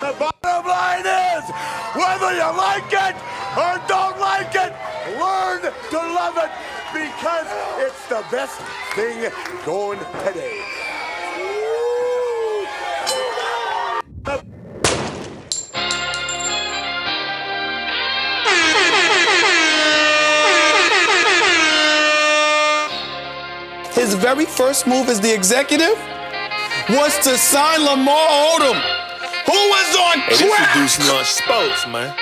The bottom line is, whether you like it or don't like it, learn to love it, because it's the best thing going today. His very first move as the executive was to sign Lamar Odom. Who was on track? Hey, this is on sports, man.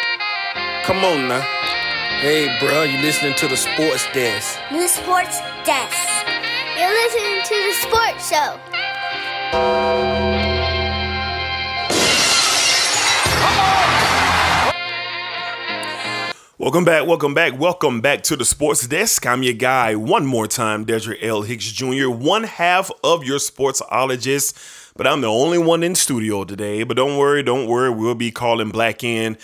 Come on now. Hey, bro, you listening to the Sports Desk. The Sports Desk. You're listening to the Sports Show. Uh-oh. Welcome back to the Sports Desk. I'm your guy one more time, Dedrick L. Hicks Jr., one half of your sportsologist. But I'm the only one in studio today. But don't worry. We'll be calling Black in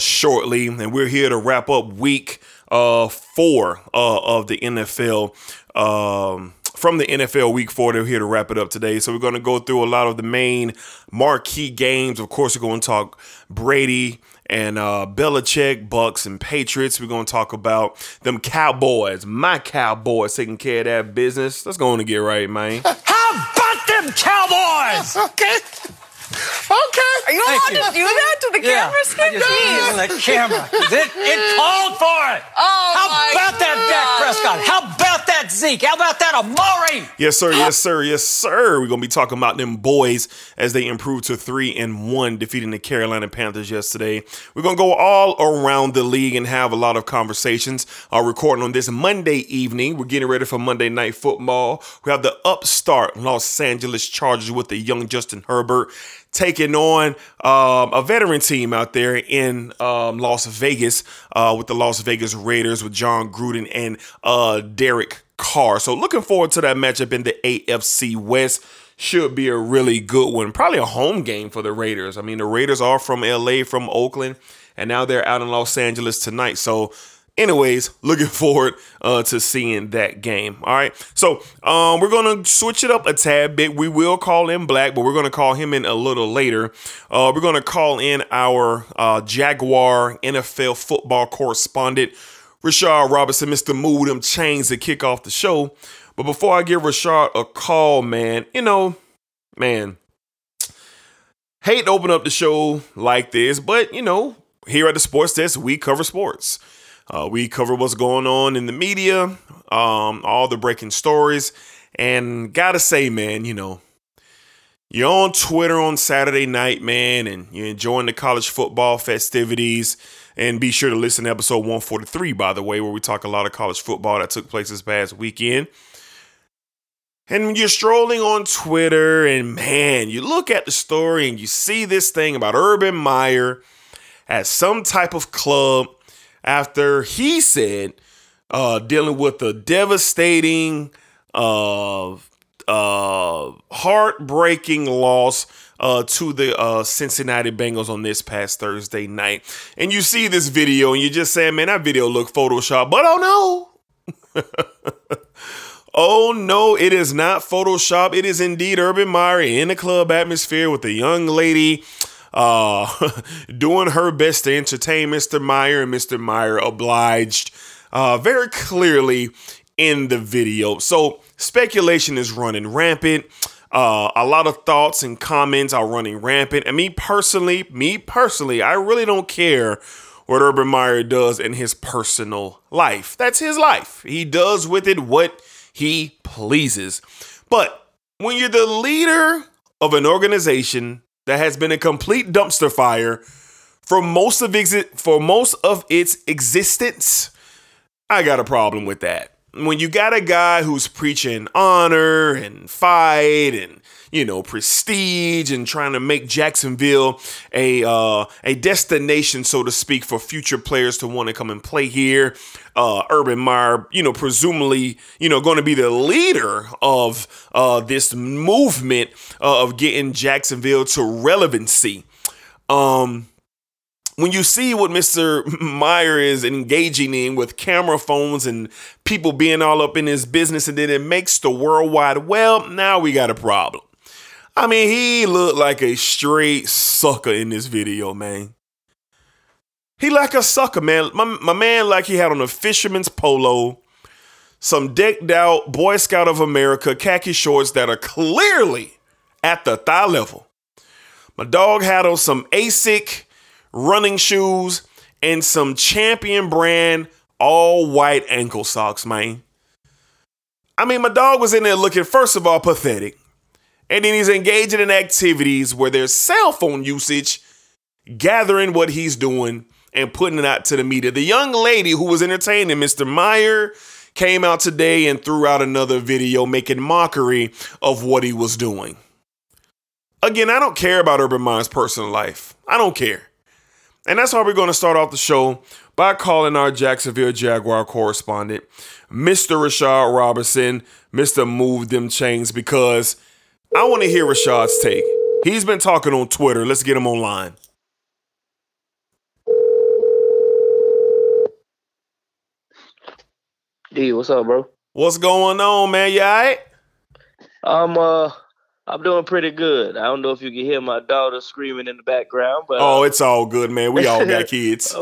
shortly. And we're here to wrap up week four of the NFL. From the NFL week four, they're here to wrap it up today. So we're going to go through a lot of the main marquee games. Of course, we're going to talk Brady and Belichick, Bucks, and Patriots. We're going to talk about them Cowboys. My Cowboys taking care of that business. Let's go on and get right, man. Cowboys! Okay. Are you allowed to do that to the camera screen? Please. The camera. It called for it. Oh, how about God. That Dak Prescott? How about that Zeke? How about that Amari? Yes, sir. We're going to be talking about them boys as they improved to 3-1, defeating the Carolina Panthers yesterday. We're going to go all around the league and have a lot of conversations. Recording on this Monday evening. We're getting ready for Monday Night Football. We have the upstart Los Angeles Chargers with the young Justin Herbert taking on a veteran team out there in Las Vegas with the Las Vegas Raiders with John Gruden and Derek Carr. So looking forward to that matchup in the AFC West. Should be a really good one. Probably a home game for the Raiders. I mean, the Raiders are from LA, from Oakland, and now they're out in Los Angeles tonight. So anyways, looking forward to seeing that game. All right. So we're going to switch it up a tad bit. We will call in Black, but we're going to call him in a little later. We're going to call in our Jaguar NFL football correspondent, Rashad Robinson, Mr. Move Them Chains, to kick off the show. But before I give Rashad a call, man, hate to open up the show like this, but, here at the Sports Desk, we cover sports. We cover what's going on in the media, all the breaking stories, and gotta say, man, you're on Twitter on Saturday night, man, and you're enjoying the college football festivities. And be sure to listen to episode 143, by the way, where we talk a lot of college football that took place this past weekend. And you're strolling on Twitter, and man, you look at the story and you see this thing about Urban Meyer at some type of club. After he said, dealing with the devastating, heartbreaking loss to the Cincinnati Bengals on this past Thursday night. And you see this video and you're just saying, man, that video looked Photoshopped. But oh no. Oh no, it is not Photoshopped. It is indeed Urban Meyer in the club atmosphere with a young lady doing her best to entertain Mr. Meyer, and Mr. Meyer obliged very clearly in the video. So speculation is running rampant. A lot of thoughts and comments are running rampant. And me personally, I really don't care what Urban Meyer does in his personal life. That's his life. He does with it what he pleases. But when you're the leader of an organization that has been a complete dumpster fire for most of its existence, I got a problem with that. When you got a guy who's preaching honor and fight and prestige and trying to make Jacksonville a destination, so to speak, for future players to want to come and play here, Urban Meyer, presumably, going to be the leader of this movement of getting Jacksonville to relevancy. When you see what Mr. Meyer is engaging in with camera phones and people being all up in his business, and then it makes the World Wide Web, now we got a problem. I mean, he looked like a straight sucker in this video, man. He like a sucker, man. My man, like he had on a fisherman's polo, some decked out Boy Scout of America khaki shorts that are clearly at the thigh level. My dog had on some ASIC running shoes and some Champion brand all white ankle socks, man. I mean, my dog was in there looking, first of all, pathetic. And then he's engaging in activities where there's cell phone usage, gathering what he's doing and putting it out to the media. The young lady who was entertaining Mr. Meyer came out today and threw out another video making mockery of what he was doing. Again, I don't care about Urban Meyer's personal life. I don't care. And that's why we're going to start off the show by calling our Jacksonville Jaguar correspondent, Mr. Rashad Robinson, Mr. Move Them Chains, because I want to hear Rashad's take. He's been talking on Twitter. Let's get him online. D, what's up, bro? What's going on, man? You all right? I'm doing pretty good. I don't know if you can hear my daughter screaming in the background, but oh, it's all good, man. We all got kids.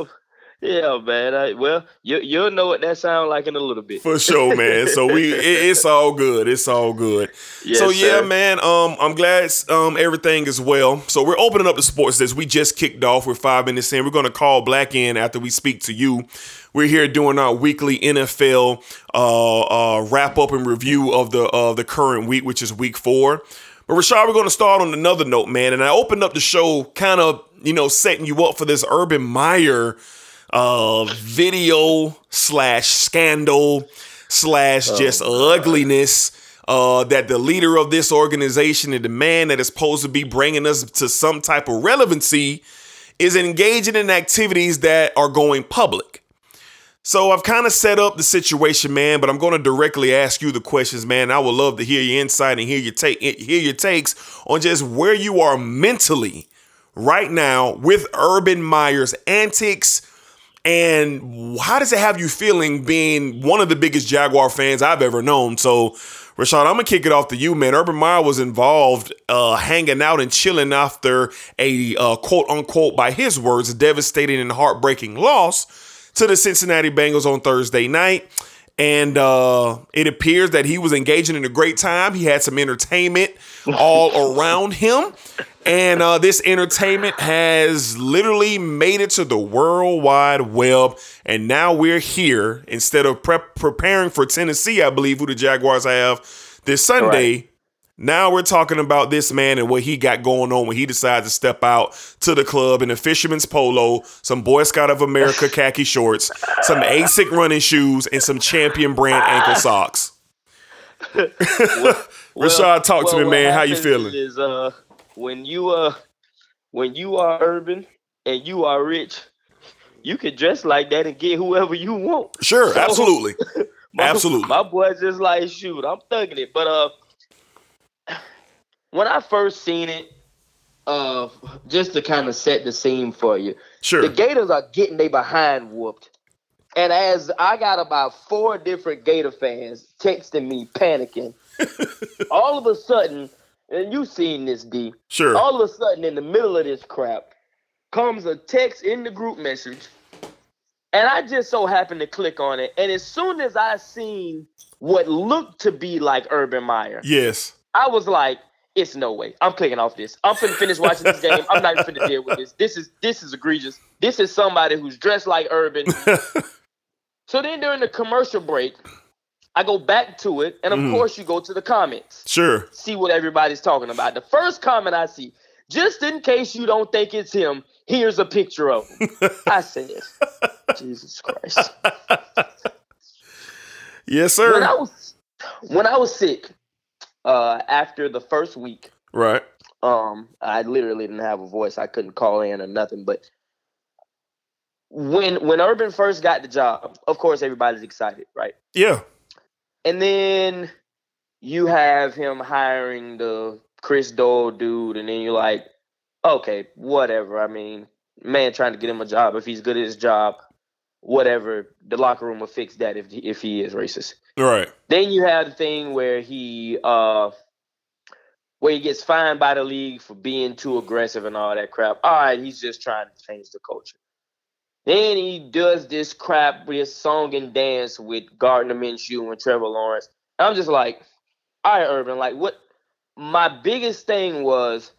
Yeah, man. You'll know what that sounds like in a little bit. For sure, man. So it's all good. It's all good. Yes, so yeah, sir. Man. I'm glad everything is well. So we're opening up the sports desk. We just kicked off. We're 5 minutes in. We're gonna call Black in after we speak to you. We're here doing our weekly NFL wrap up and review of the current week, which is week 4. But Rashad, we're going to start on another note, man. And I opened up the show kind of, setting you up for this Urban Meyer video / scandal / just ugliness that the leader of this organization and the man that is supposed to be bringing us to some type of relevancy is engaging in activities that are going public. So I've kind of set up the situation, man, but I'm going to directly ask you the questions, man. I would love to hear your insight and hear your takes on just where you are mentally right now with Urban Meyer's antics, and how does it have you feeling being one of the biggest Jaguar fans I've ever known? So, Rashad, I'm going to kick it off to you, man. Urban Meyer was involved hanging out and chilling after a quote-unquote, by his words, devastating and heartbreaking loss to the Cincinnati Bengals on Thursday night. And it appears that he was engaging in a great time. He had some entertainment all around him. And this entertainment has literally made it to the World Wide Web. And now we're here instead of preparing for Tennessee, I believe, who the Jaguars have this Sunday. Right. Now we're talking about this man and what he got going on when he decides to step out to the club in a fisherman's polo, some Boy Scout of America khaki shorts, some ASIC running shoes, and some Champion brand ankle socks. Rashad, talk to me, man. How you feeling? Is, when you are Urban and you are rich, you can dress like that and get whoever you want. Sure, so, absolutely. My boy's just like, shoot, I'm thugging it, but when I first seen it, just to kind of set the scene for you, sure. The Gators are getting they behind whooped. And as I got about 4 different Gator fans texting me, panicking, all of a sudden, and you seen this, D, sure. All of a sudden in the middle of this crap comes a text in the group message, and I just so happened to click on it. And as soon as I seen what looked to be like Urban Meyer, yes, I was like, it's no way. I'm clicking off this. I'm finna finish watching this game. I'm not even finna deal with this. This is egregious. This is somebody who's dressed like Urban. So then during the commercial break, I go back to it, and of course you go to the comments. Sure. See what everybody's talking about. The first comment I see, just in case you don't think it's him, here's a picture of him. I said, Jesus Christ. Yes, sir. When I was sick, after the first week, right? I literally didn't have a voice. I couldn't call in or nothing. But when Urban first got the job, of course everybody's excited, right? Yeah. And then you have him hiring the Chris Dole dude, and then you're like, okay, whatever. I mean, man, trying to get him a job. If he's good at his job, whatever. The locker room will fix that if he is racist. Right. Then you have the thing where he where he gets fined by the league for being too aggressive and all that crap. All right, he's just trying to change the culture. Then he does this crap with his song and dance with Gardner Minshew and Trevor Lawrence. I'm just like, all right, Urban, like what? My biggest thing was,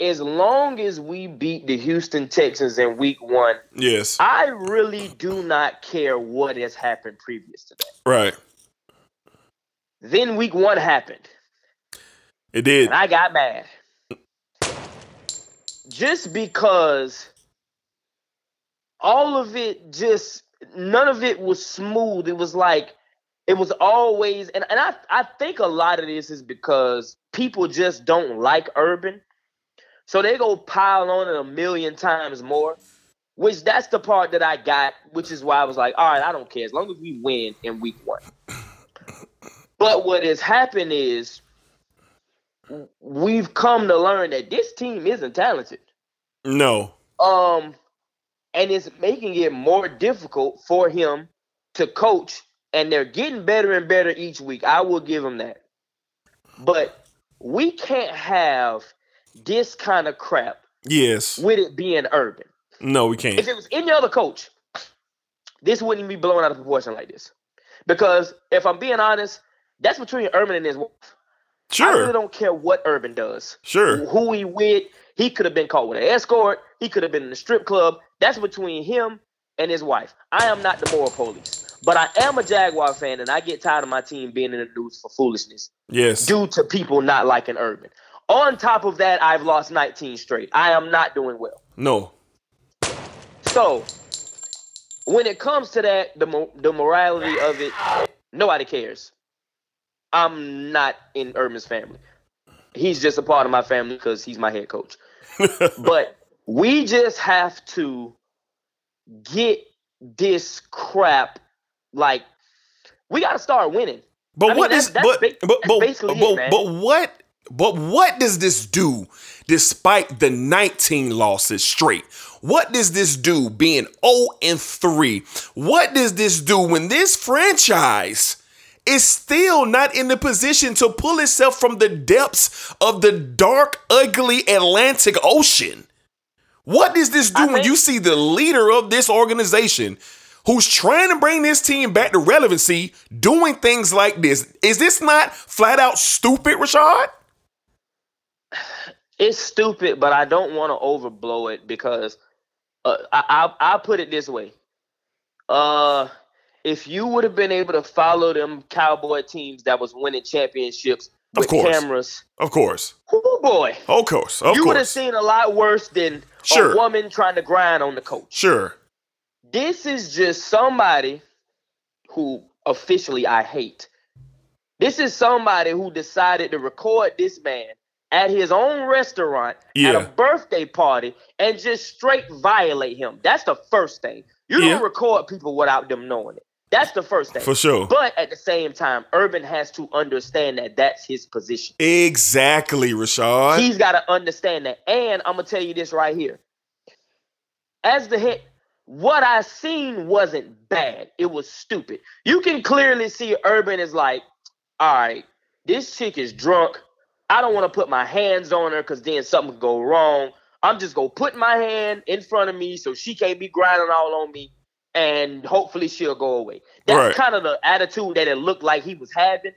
as long as we beat the Houston Texans in week one, yes, I really do not care what has happened previous to that. Right. Then week one happened. It did. And I got mad. Just because all of it just, none of it was smooth. It was like, it was always, and I think a lot of this is because people just don't like Urban. So they go pile on it a million times more, which that's the part that I got, which is why I was like, all right, I don't care. As long as we win in week one. But what has happened is we've come to learn that this team isn't talented. No. And it's making it more difficult for him to coach. And they're getting better and better each week. I will give them that. But we can't have this kind of crap. Yes. With it being Urban. No, we can't. If it was any other coach, this wouldn't be blown out of proportion like this. Because if I'm being honest, that's between Urban and his wife. Sure. I really don't care what Urban does. Sure. Who he with. He could have been caught with an escort. He could have been in the strip club. That's between him and his wife. I am not the moral police. But I am a Jaguar fan, and I get tired of my team being in the news for foolishness. Yes. Due to people not liking Urban. On top of that, I've lost 19 straight. I am not doing well. No. So, when it comes to that, the morality of it, nobody cares. I'm not in Urban's family. He's just a part of my family because he's my head coach. But we just have to get this crap. Like, we gotta start winning. But I mean, what that's, is that's but basically but, it, man. But what does this do despite the 19 losses straight? What does this do being 0-3? What does this do when this franchise is still not in the position to pull itself from the depths of the dark, ugly Atlantic Ocean? What does this do when you see the leader of this organization who's trying to bring this team back to relevancy, doing things like this? Is this not flat out stupid, Rashad? It's stupid, but I don't want to overblow it because I'll put it this way. If you would have been able to follow them Cowboy teams that was winning championships with cameras. Of course. Oh, boy. Of course. You would have seen a lot worse than a woman trying to grind on the coach. Sure. This is just somebody who officially I hate. This is somebody who decided to record this man at his own restaurant at a birthday party and just straight violate him. That's the first thing. You don't record people without them knowing it. That's the first thing. For sure. But at the same time, Urban has to understand that that's his position. Exactly, Rashad. He's got to understand that. And I'm going to tell you this right here. As the head... What I seen wasn't bad. It was stupid. You can clearly see Urban is like, all right, this chick is drunk. I don't want to put my hands on her because then something could go wrong. I'm just going to put my hand in front of me so she can't be grinding all on me, and hopefully she'll go away. That's right. Kind of the attitude that it looked like he was having,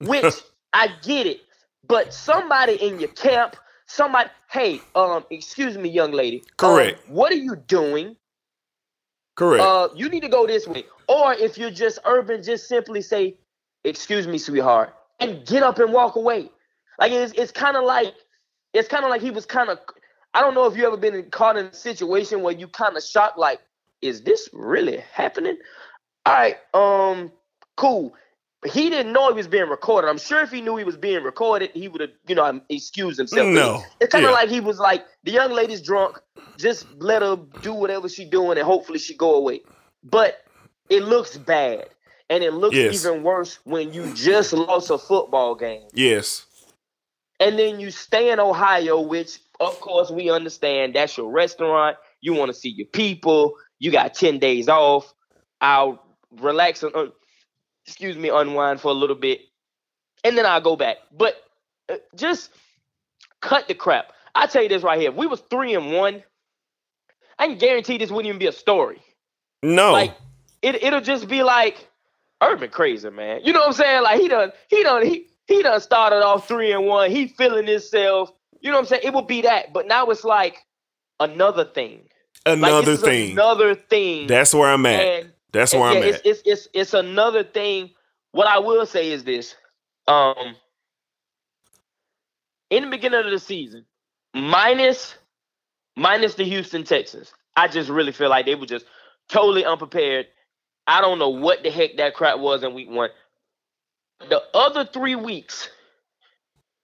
which I get it. But somebody in your camp, somebody, hey, excuse me, young lady. Correct. What are you doing? Correct. You need to go this way. Or if you're just Urban, just simply say, excuse me, sweetheart, and get up and walk away. Like, it's kind of like he was kind of, I don't know if you ever been caught in a situation where you kind of shocked, like, is this really happening? All right, cool. He didn't know he was being recorded. I'm sure if he knew he was being recorded, he would have, excused himself. No. It's kind of like he was like, the young lady's drunk. Just let her do whatever she's doing and hopefully she go away. But it looks bad. And it looks even worse when you just lost a football game. Yes. And then you stay in Ohio, which, of course, we understand that's your restaurant. You want to see your people. You got 10 days off. I'll relax and... unwind for a little bit, and then I'll go back. But just cut the crap. I tell you this right here. If we was 3-1, I can guarantee this wouldn't even be a story. No. Like, it'll just be like, Urban crazy, man. You know what I'm saying? Like, he done started off 3-1. He feeling himself. You know what I'm saying? It would be that. But now it's like another thing. Another thing. That's where I'm at. That's where I'm at. It's another thing. What I will say is this. In the beginning of the season, minus the Houston Texans, I just really feel like they were just totally unprepared. I don't know what the heck that crap was in week 1. The other 3 weeks,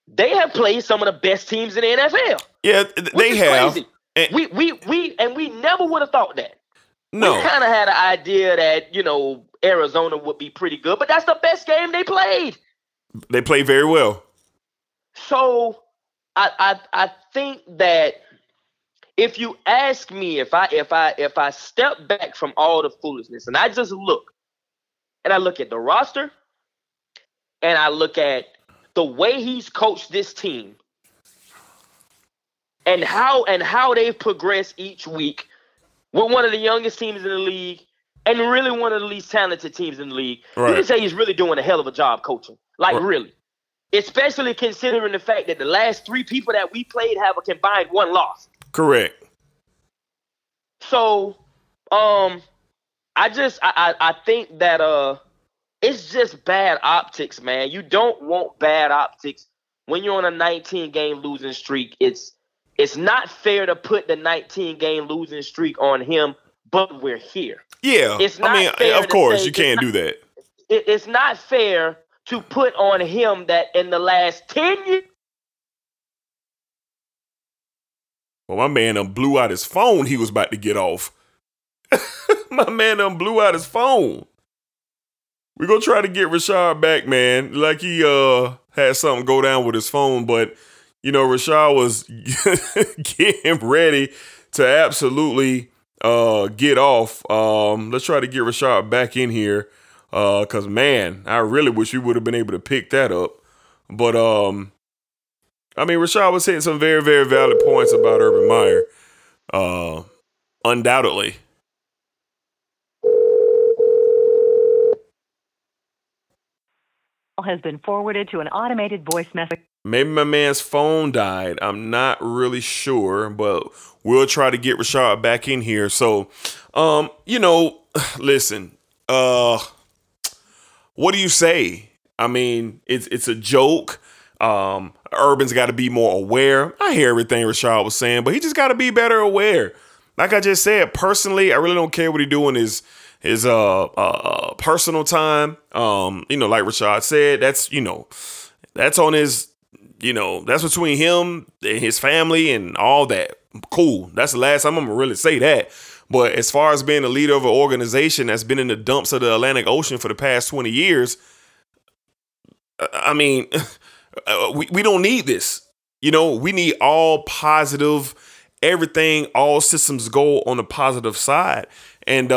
they have played some of the best teams in the NFL. Yeah, they have. Crazy. We never would have thought that. No. We kind of had an idea that, Arizona would be pretty good, but that's the best game they played. They played very well. So I think that if you ask me, if I step back from all the foolishness and I just look, and I look at the roster, and I look at the way he's coached this team, and how they've progressed each week, we're one of the youngest teams in the league, and really one of the least talented teams in the league. Right. You can say he's really doing a hell of a job coaching, like right. Really, especially considering the fact that the last 3 people that we played have a combined 1 loss. Correct. So, I think that it's just bad optics, man. You don't want bad optics when you're on a 19-game losing streak. It's not fair to put the 19-game losing streak on him, but we're here. Yeah, of course, you can't do that. It's not fair to put on him that in the last 10 years. Well, my man blew out his phone. He was about to get off. My man blew out his phone. We're going to try to get Rashad back, man. Like he had something go down with his phone, but... Rashad was getting ready to absolutely get off. Let's try to get Rashad back in here because, man, I really wish we would have been able to pick that up. But, Rashad was hitting some very, very valid points about Urban Meyer, undoubtedly. Has been forwarded to an automated voice message. Maybe my man's phone died. I'm not really sure, but we'll try to get Rashad back in here. So, listen, what do you say? I mean, it's a joke. Urban's got to be more aware. I hear everything Rashad was saying, but he just got to be better aware. Like I just said, personally, I really don't care what he's doing is his personal time. Like Rashad said, that's on his, that's between him and his family and all that. Cool. That's the last time I'm gonna really say that. But as far as being the leader of an organization that's been in the dumps of the Atlantic Ocean for the past 20 years, we don't need this. We need all positive, everything, all systems go on the positive side. And,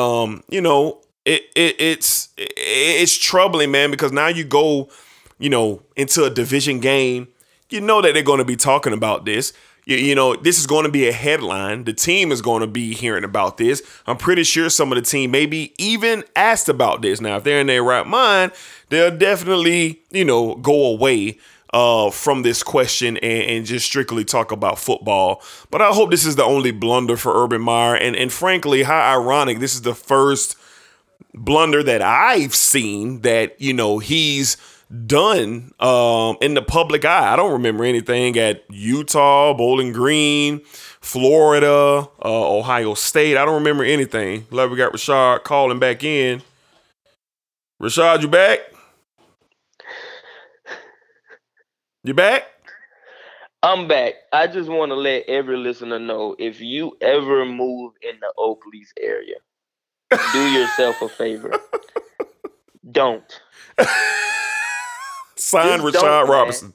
it's troubling, man, because now you go, into a division game, that they're going to be talking about this. This is going to be a headline. The team is going to be hearing about this. I'm pretty sure some of the team maybe even asked about this. Now, if they're in their right mind, they'll definitely, go away from this question and just strictly talk about football. But I hope this is the only blunder for Urban Meyer. And frankly, how ironic, this is the first blunder that I've seen that, he's done in the public eye. I don't remember anything at Utah, Bowling Green, Florida, Ohio State. I don't remember anything. Like we got Rashad calling back in. Rashad, you back? You back? I'm back. I just want to let every listener know, if you ever move in the Oakleys area, do yourself a favor. Don't. Sign just Rashad Robinson.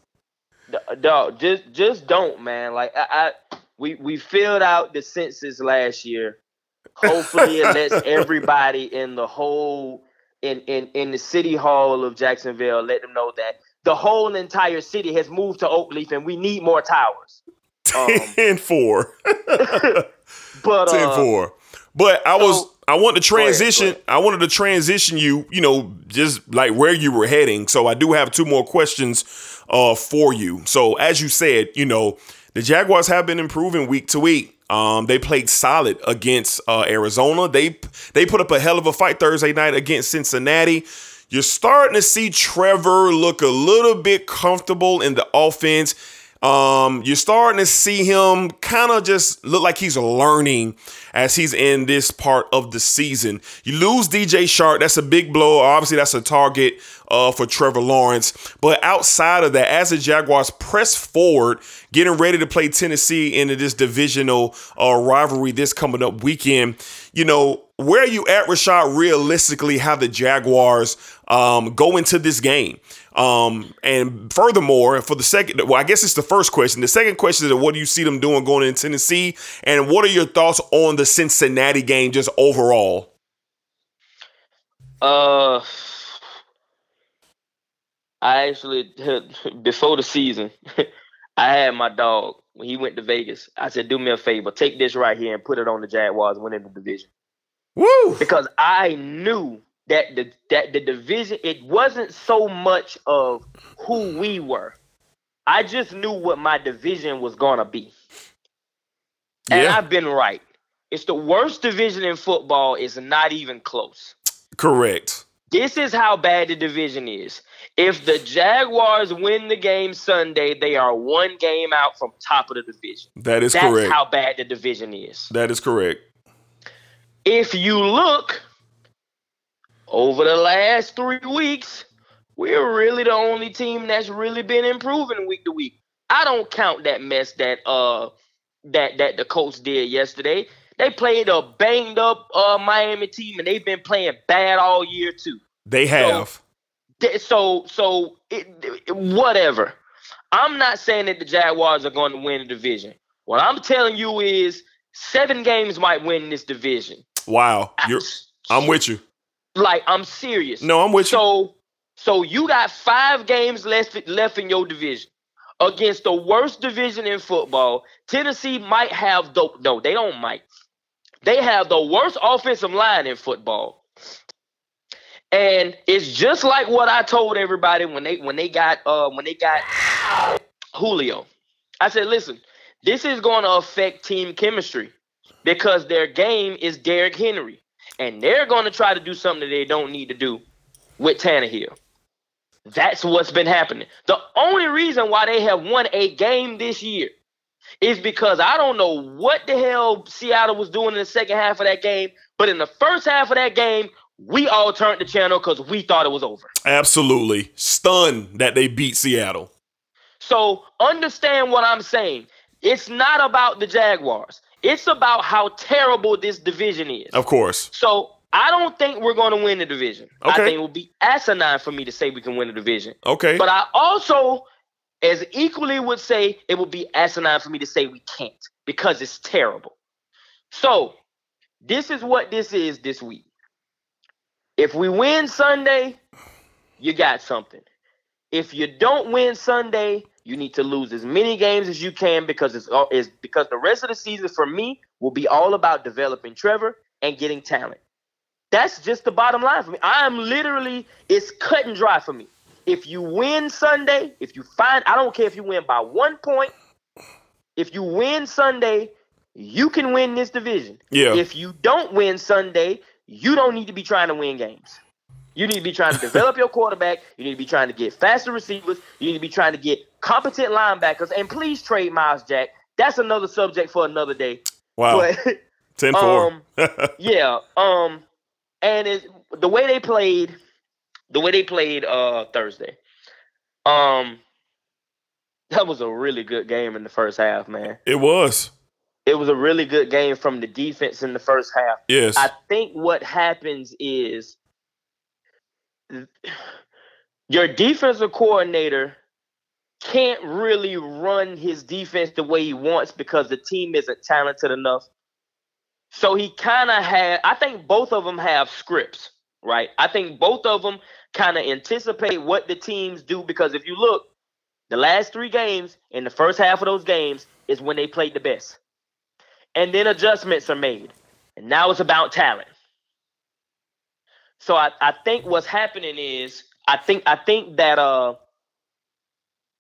Dog, just don't, man. Like we filled out the census last year. Hopefully it lets everybody in the city hall of Jacksonville let them know that the whole entire city has moved to Oak Leaf, and we need more towers. 10-4. But 10-4. But I wanted to transition you, you know, just like where you were heading. So I do have two more questions for you. So as you said, you know, the Jaguars have been improving week to week. They played solid against Arizona. They put up a hell of a fight Thursday night against Cincinnati. You're starting to see Trevor look a little bit comfortable in the offense. You're starting to see him kind of just look like he's learning as he's in this part of the season. You lose DJ Shark. That's a big blow. Obviously, that's a target for Trevor Lawrence. But outside of that, as the Jaguars press forward, getting ready to play Tennessee into this divisional rivalry this coming up weekend, you know, where are you at, Rashad, realistically, how the Jaguars go into this game? And furthermore, for the second, well, I guess it's the first question. The second question is, what do you see them doing going in Tennessee? And what are your thoughts on the Cincinnati game just overall? I actually, before the season, I had my dog, when he went to Vegas, I said, do me a favor, take this right here and put it on the Jaguars winning the division. Woo! Because I knew that the division, it wasn't so much of who we were. I just knew what my division was going to be. And yeah. I've been right. It's the worst division in football. It's not even close. Correct. This is how bad the division is. If the Jaguars win the game Sunday, they are one game out from top of the division. That's correct. That's how bad the division is. That is correct. If you look over the last 3 weeks, we're really the only team that's really been improving week to week. I don't count that mess that the Colts did yesterday. They played a banged up Miami team, and they've been playing bad all year too. They have. So, whatever. I'm not saying that the Jaguars are going to win the division. What I'm telling you is 7 games might win this division. Wow. I'm with you. Like, I'm serious. No, I'm with you. So you got 5 games left in your division. Against the worst division in football, Tennessee might have they have the worst offensive line in football. And it's just like what I told everybody when they got Julio. I said, listen, this is going to affect team chemistry because their game is Derrick Henry. And they're going to try to do something that they don't need to do with Tannehill. That's what's been happening. The only reason why they have won a game this year is because I don't know what the hell Seattle was doing in the second half of that game. But in the first half of that game, we all turned the channel because we thought it was over. Absolutely. Stunned that they beat Seattle. So understand what I'm saying. It's not about the Jaguars. It's about how terrible this division is. Of course. So I don't think we're going to win the division. Okay. I think it would be asinine for me to say we can win the division. Okay. But I also, as equally would say, it would be asinine for me to say we can't because it's terrible. So this is what this is this week. If we win Sunday, you got something. If you don't win Sunday, you need to lose as many games as you can because the rest of the season for me will be all about developing Trevor and getting talent. That's just the bottom line for me. It's cut and dry for me. If you win Sunday, I don't care if you win by 1 point. If you win Sunday, you can win this division. Yeah. If you don't win Sunday, you don't need to be trying to win games. You need to be trying to develop your quarterback. You need to be trying to get faster receivers. You need to be trying to get competent linebackers. And please trade Miles Jack. That's another subject for another day. Wow. But, 10-4. Yeah. And it's the way they played Thursday. That was a really good game in the first half, man. It was. It was a really good game from the defense in the first half. Yes. I think what happens is your defensive coordinator can't really run his defense the way he wants because the team isn't talented enough. So I think both of them have scripts, right? I think both of them kind of anticipate what the teams do, because if you look, the last three games in the first half of those games is when they played the best. And then adjustments are made. And now it's about talent. So I think what's happening is I think that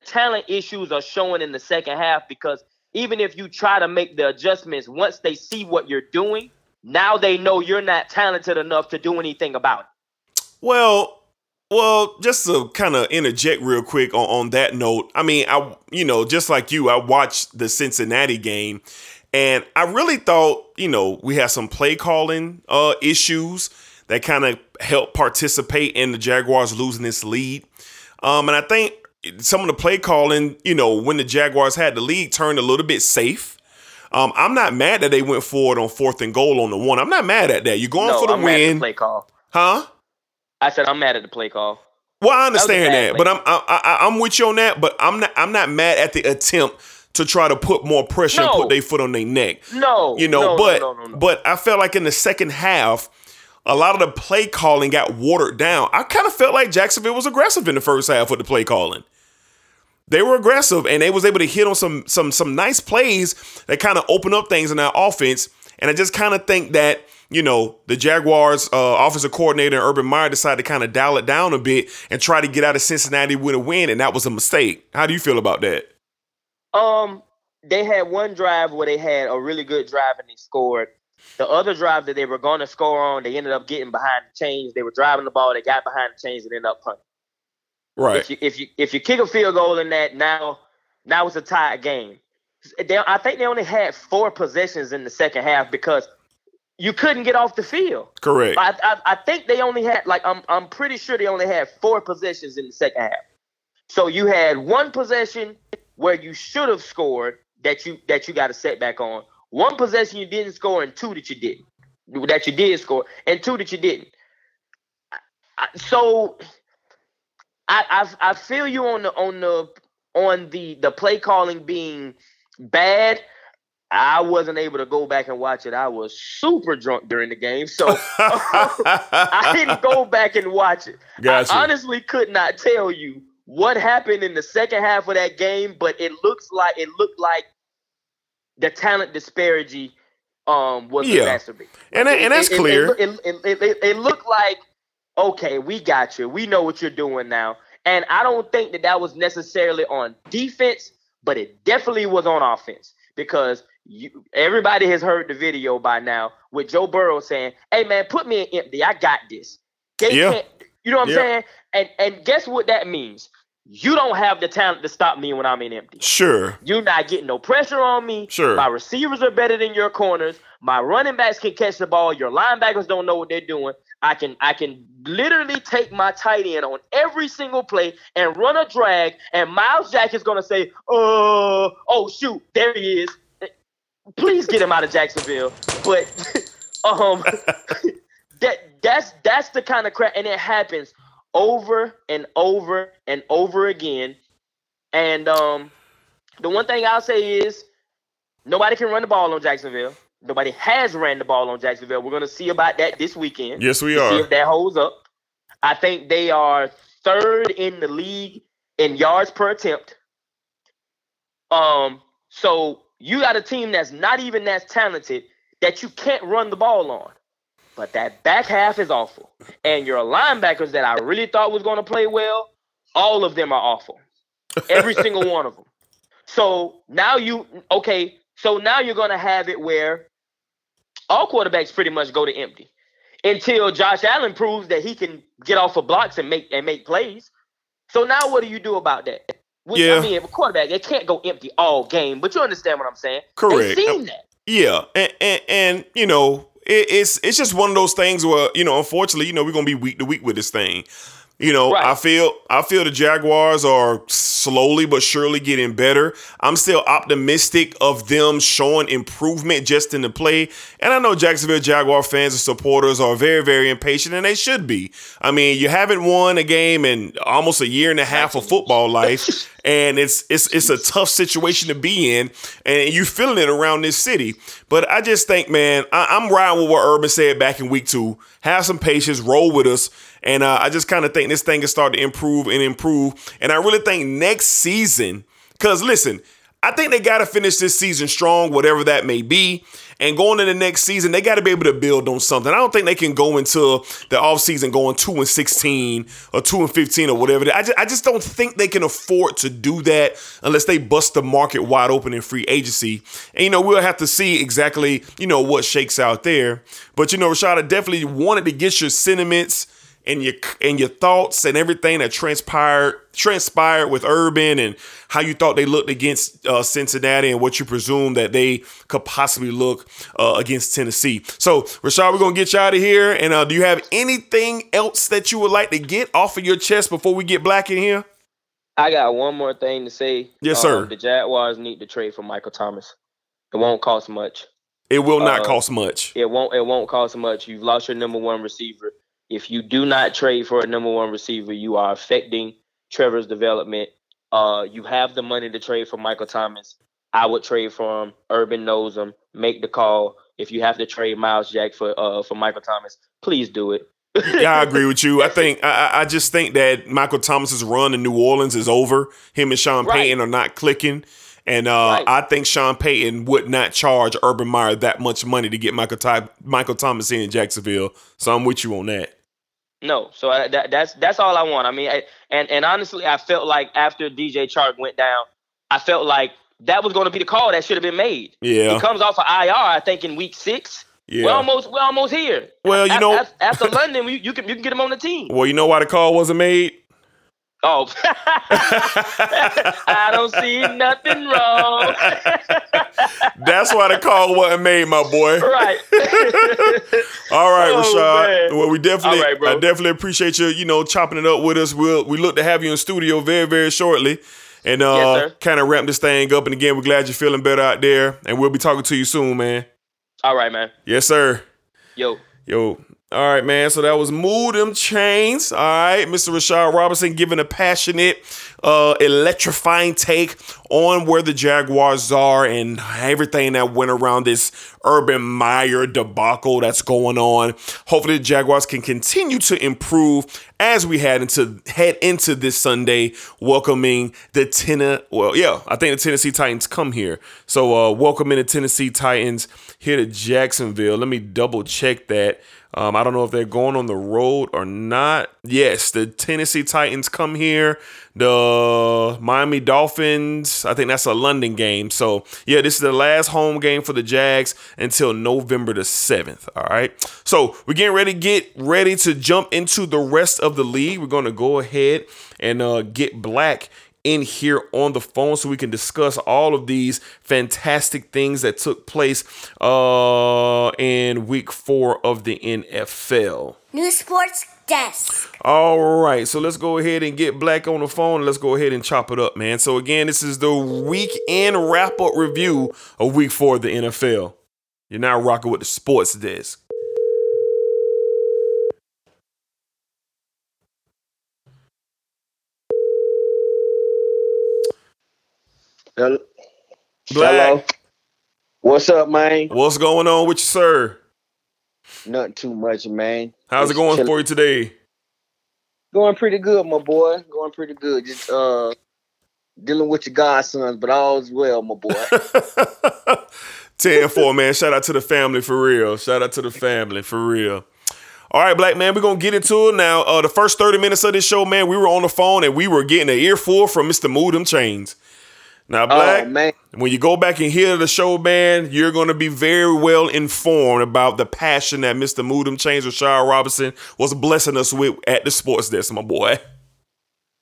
talent issues are showing in the second half, because even if you try to make the adjustments, once they see what you're doing, now they know you're not talented enough to do anything about it. Well, just to kind of interject real quick on that note, I mean, just like you, I watched the Cincinnati game, and I really thought, we had some play calling issues that kind of helped participate in the Jaguars losing this lead. And I think some of the play calling, when the Jaguars had the lead, turned a little bit safe. I'm not mad that they went forward on 4th and goal on the 1. I'm not mad at that. You're going for the win. Mad at the play call. Huh? I said I'm mad at the play call. Well, I understand that, but I'm with you on that. But I'm not mad at the attempt to try to put more pressure and put their foot on their neck. But I felt like in the second half, a lot of the play calling got watered down. I kind of felt like Jacksonville was aggressive in the first half with the play calling. They were aggressive, and they was able to hit on some nice plays that kind of open up things in our offense. And I just kind of think that, the Jaguars offensive coordinator Urban Meyer decided to kind of dial it down a bit and try to get out of Cincinnati with a win, and that was a mistake. How do you feel about that? They had one drive where they had a really good drive and they scored. The other drive that they were going to score on, they ended up getting behind the chains. They were driving the ball, they got behind the chains, and ended up punting. Right. If you kick a field goal in that, now it's a tied game. I think they only had 4 possessions in the second half because you couldn't get off the field. Correct. I think they only had I'm pretty sure they only had 4 possessions in the second half. So you had one possession where you should have scored that you got a setback on. One possession you didn't score, and 2 that you did score, and 2 that you didn't. So I feel you on the play calling being bad. I wasn't able to go back and watch it. I was super drunk during the game, so I didn't go back and watch it. Gotcha. I honestly could not tell you what happened in the second half of that game, but it looked like the talent disparity was exacerbated. And that's clear. It looked like, okay, we got you. We know what you're doing now. And I don't think that was necessarily on defense, but it definitely was on offense, because everybody has heard the video by now with Joe Burrow saying, hey, man, put me in empty. I got this. They can't, you know what I'm saying? And guess what that means? You don't have the talent to stop me when I'm in empty. Sure. You're not getting no pressure on me. Sure. My receivers are better than your corners. My running backs can catch the ball. Your linebackers don't know what they're doing. I can literally take my tight end on every single play and run a drag, and Miles Jack is going to say, oh, shoot, there he is. Please get him out of Jacksonville. But that's the kind of crap, and it happens over and over and over again. And the one thing I'll say is nobody can run the ball on Jacksonville. Nobody has ran the ball on Jacksonville. We're going to see about that this weekend. Yes, we are. See if that holds up. I think they are 3rd in the league in yards per attempt. So you got a team that's not even that talented that you can't run the ball on. But that back half is awful. And your linebackers that I really thought was going to play well, all of them are awful. Every single one of them. So now you're going to have it where all quarterbacks pretty much go to empty until Josh Allen proves that he can get off of blocks and make plays. So now what do you do about that? I mean, a quarterback, they can't go empty all game, but you understand what I'm saying? Correct. They've seen that. Yeah, and it's just one of those things where, unfortunately, we're going to be week to week with this thing. You know, right. I feel the Jaguars are slowly but surely getting better. I'm still optimistic of them showing improvement just in the play. And I know Jacksonville Jaguar fans and supporters are very, very impatient, and they should be. I mean, you haven't won a game in almost a year and a half of football life, and it's a tough situation to be in, and you're feeling it around this city. But I just think, man, I'm riding with what Urban said back in week 2. Have some patience, roll with us. And I just kind of think this thing is starting to improve. And I really think next season, because listen, I think they got to finish this season strong, whatever that may be. And going to the next season, they got to be able to build on something. I don't think they can go into the offseason going 2-16 or 2-15 or whatever. I just don't think they can afford to do that unless they bust the market wide open in free agency. And, you know, we'll have to see exactly, you know, what shakes out there. But, you know, Rashad, I definitely wanted to get your sentiments and your thoughts and everything that transpired with Urban and how you thought they looked against Cincinnati and what you presume that they could possibly look against Tennessee. So, Rashad, we're going to get you out of here. And do you have anything else that you would like to get off of your chest before we get black in here? I got one more thing to say. Yes, sir. The Jaguars need to trade for Michael Thomas. It won't cost much. It will not cost much. It won't cost much. You've lost your number one receiver. If you do not trade for a number one receiver, you are affecting Trevor's development. You have the money to trade for Michael Thomas. I would trade for him. Urban knows him. Make the call. If you have to trade Miles Jack for Michael Thomas, please do it. Yeah, I agree with you. I just think that Michael Thomas's run in New Orleans is over. Him and Sean Payton are not clicking. And right. I think Sean Payton would not charge Urban Meyer that much money to get Michael Thomas in Jacksonville. So I'm with you on that. No, so that's all I want. I mean, and honestly, I felt like after DJ Chark went down, I felt like that was going to be the call that should have been made. Yeah, he comes off of IR, I think, in week 6. Yeah. We're almost here. Well, you know, after London, you can get him on the team. Well, you know why the call wasn't made? Oh, I don't see nothing wrong. That's why the call wasn't made, my boy. Right. All right, Rashad. Man. Well, we definitely, I definitely appreciate you, you know, chopping it up with us. We look to have you in studio very, very shortly, and yes, kind of wrap this thing up. And again, we're glad you're feeling better out there, and we'll be talking to you soon, man. All right, man. Yes, sir. Yo. All right, man. So that was Move Them Chains. All right. Mr. Rashad Robinson giving a passionate, electrifying take on where the Jaguars are and everything that went around this Urban Meyer debacle that's going on. Hopefully the Jaguars can continue to improve as we head into this Sunday, welcoming the Tennessee Titans come here. So welcoming the Tennessee Titans here to Jacksonville. Let me double check that. I don't know if they're going on the road or not. Yes, the Tennessee Titans come here. The Miami Dolphins, I think that's a London game. So, yeah, this is the last home game for the Jags until November the 7th. All right. So we're getting ready to jump into the rest of the league. We're going to go ahead and get black in here on the phone so we can discuss all of these fantastic things that took place in week 4 of the NFL. New Sports Desk. All right, so let's go ahead and get black on the phone. Let's go ahead and chop it up, man. So again, this is the weekend wrap-up review of week 4 of the NFL. You're now rocking with the Sports Desk. Black. Hello. What's up, man? What's going on with you, sir? Nothing too much, man. How's it going for you today? Going pretty good, my boy. Going pretty good. Just dealing with your godsons, but all's well, my boy. 10-4, man. Shout out to the family for real. All right, Black Man, we're going to get into it now. The first 30 minutes of this show, man, we were on the phone and we were getting an earful from Mr. Move Them Chains. Now, Black, when you go back and hear the show, man, you're going to be very well informed about the passion that Mr. Move Them Chains, Rashad Robinson, was blessing us with at the Sports Desk, my boy.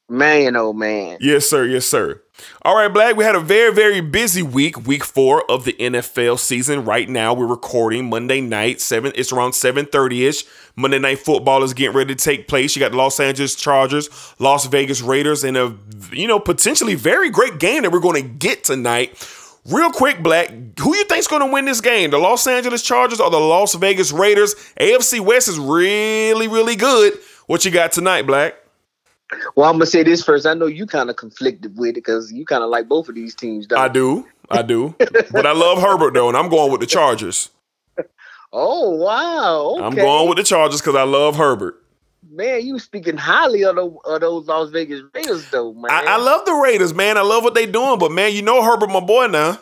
Man, oh, man. Yes, sir. All right, Black, we had a very, very busy week, week 4 of the NFL season. Right now, we're recording Monday night, it's around 7:30-ish. Monday Night Football is getting ready to take place. You got the Los Angeles Chargers, Las Vegas Raiders, and a, potentially very great game that we're going to get tonight. Real quick, Black, who you think's going to win this game? The Los Angeles Chargers or the Las Vegas Raiders? AFC West is really, really good. What you got tonight, Black? Well, I'm going to say this first. I know you kind of conflicted with it because you kind of like both of these teams, don't you? I do. But I love Herbert, though, and I'm going with the Chargers. Oh, wow. Okay. I'm going with the Chargers because I love Herbert. Man, you speaking highly of those Las Vegas Raiders, though, man. I love the Raiders, man. I love what they doing. But, man, you know Herbert, my boy, now.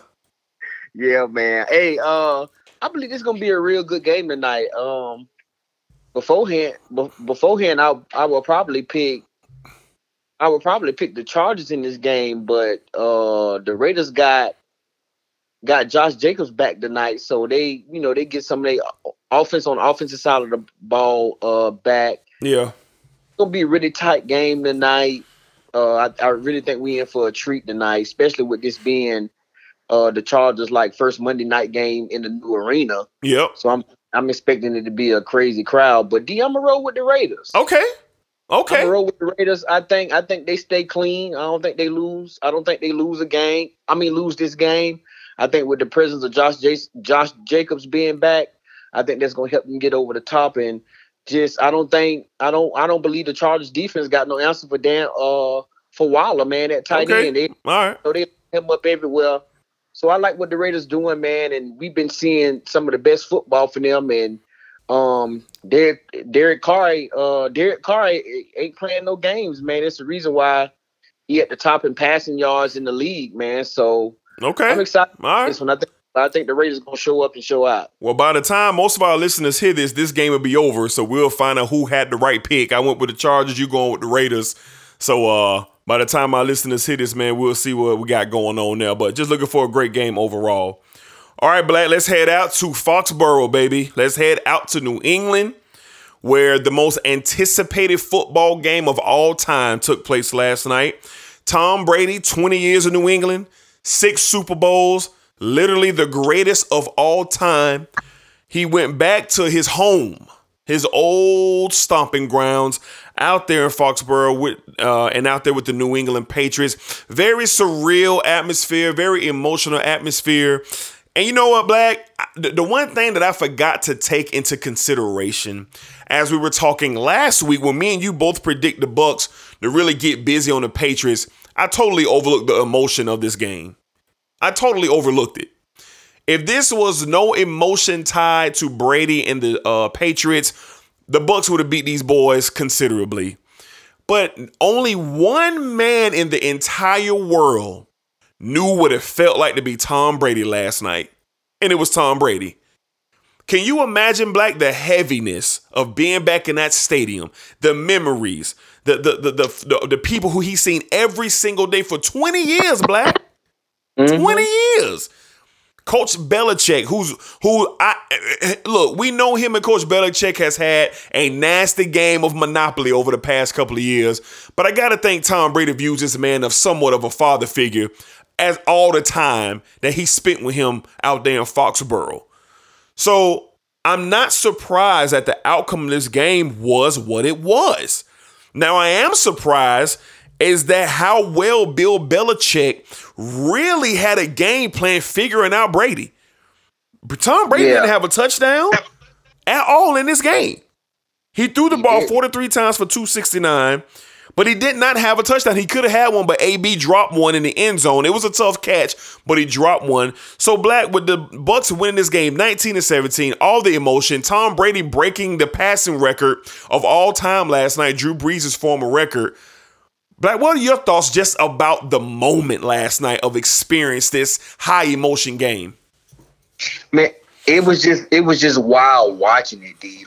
Yeah, man. Hey, I believe this is going to be a real good game tonight. Beforehand, I will probably pick the Chargers in this game, but the Raiders got Josh Jacobs back tonight, so they get some of their offense on the offensive side of the ball back. Yeah, it's gonna be a really tight game tonight. I really think we in for a treat tonight, especially with this being the Chargers' first Monday night game in the new arena. Yep. So I'm expecting it to be a crazy crowd, but I'm gonna roll with the Raiders. Okay. I'm gonna roll with the Raiders. I think they stay clean. I don't think they lose a game. I mean, lose this game. I think with the presence of Josh Jacobs being back, I think that's gonna help them get over the top. And I don't believe the Chargers defense got no answer for for Waller, man, at tight end. So they him up everywhere. So I like what the Raiders doing, man, and we've been seeing some of the best football from them. And Derek Carr ain't playing no games, man. That's the reason why he at the top in passing yards in the league, man. So I'm excited for this one. I think the Raiders gonna show up and show out. Well, by the time most of our listeners hear this, this game will be over. So we'll find out who had the right pick. I went with the Chargers. You going with the Raiders. So by the time our listeners hear this, man, we'll see what we got going on there. But just looking for a great game overall. All right, Black, let's head out to Foxborough, baby. Let's head out to New England, where the most anticipated football game of all time took place last night. Tom Brady, 20 years in New England, 6 Super Bowls, literally the greatest of all time. He went back to his home, his old stomping grounds out there in Foxborough with the New England Patriots. Very surreal atmosphere, very emotional atmosphere. And you know what, Black? The one thing that I forgot to take into consideration as we were talking last week, when me and you both predict the Bucks to really get busy on the Patriots, I totally overlooked the emotion of this game. I totally overlooked it. If this was no emotion tied to Brady and the Patriots, the Bucks would have beat these boys considerably. But only one man in the entire world knew what it felt like to be Tom Brady last night. And it was Tom Brady. Can you imagine, Black, the heaviness of being back in that stadium? The memories, the people who he's seen every single day for 20 years, Black. Mm-hmm. 20 years. Coach Belichick, we know him and Coach Belichick has had a nasty game of Monopoly over the past couple of years. But I got to think Tom Brady views this man of somewhat of a father figure, as all the time that he spent with him out there in Foxborough. So I'm not surprised that the outcome of this game was what it was. Now, I am surprised is that how well Bill Belichick really had a game plan figuring out Brady. Tom Brady didn't have a touchdown at all in this game. He threw the ball 43 times for 269. But he did not have a touchdown. He could have had one, but AB dropped one in the end zone. It was a tough catch, but he dropped one. So, Black, with the Bucks winning this game 19-17, all the emotion, Tom Brady breaking the passing record of all time last night, Drew Brees' former record. Black, what are your thoughts just about the moment last night of experiencing this high emotion game? Man, it was just wild watching it, D.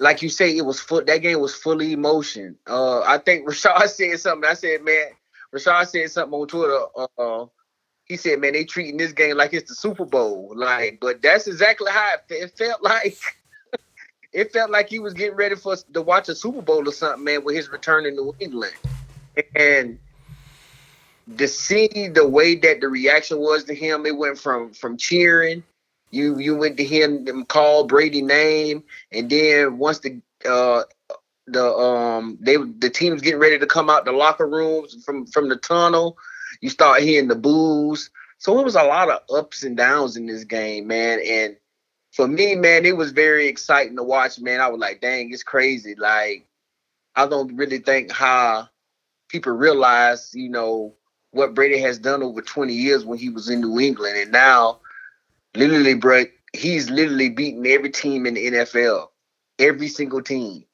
Like you say, that game was full of emotion. I think Rashad said something. I said, man, Rashad said something on Twitter. He said, man, they treating this game like it's the Super Bowl. But that's exactly how it felt like. It felt like he was getting ready for us to watch a Super Bowl or something, man, with his return in New England. And to see the way that the reaction was to him, it went from cheering. You went to him, them call Brady name, and then once the team's getting ready to come out the locker rooms from the tunnel, you start hearing the boos. So it was a lot of ups and downs in this game, man. And for me, man, it was very exciting to watch, man. I was like, dang, it's crazy. Like, I don't really think how people realize, you know, what Brady has done over 20 years when he was in New England. And now, literally, bro, he's literally beaten every team in the NFL, every single team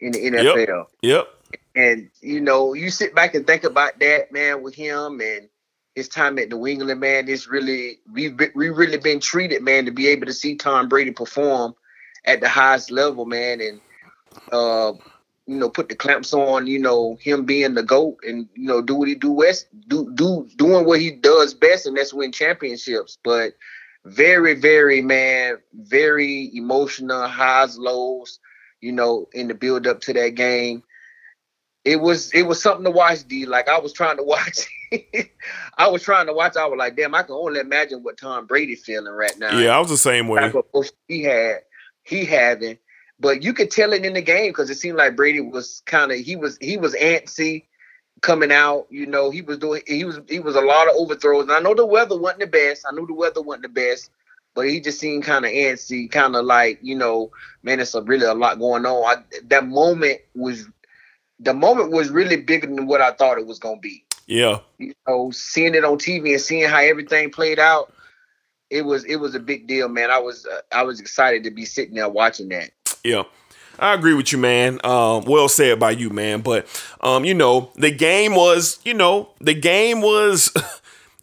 in the NFL. Yep. And, you know, you sit back and think about that, man, with him and his time at New England, man. It's really, we've really been treated, man, to be able to see Tom Brady perform at the highest level, man. And, you know, put the clamps on, you know, him being the GOAT and, you know, do what he doing what he does best, and that's win championships. But very, very, man, very emotional, highs, lows, you know, in the build up to that game. It was something to watch, D. Like, I was trying to watch. I was like, damn, I can only imagine what Tom Brady feeling right now. Yeah, I was the same way. He having. But you could tell it in the game because it seemed like Brady was kind of he was antsy coming out. You know, he was a lot of overthrows. And I know the weather wasn't the best. But he just seemed kind of antsy, kind of like, you know, man, it's really a lot going on. The moment was really bigger than what I thought it was going to be. Yeah. You know, seeing it on TV and seeing how everything played out, it was a big deal, man. I was excited to be sitting there watching that. Yeah, I agree with you, man. Well said by you, man. But, you know, the game was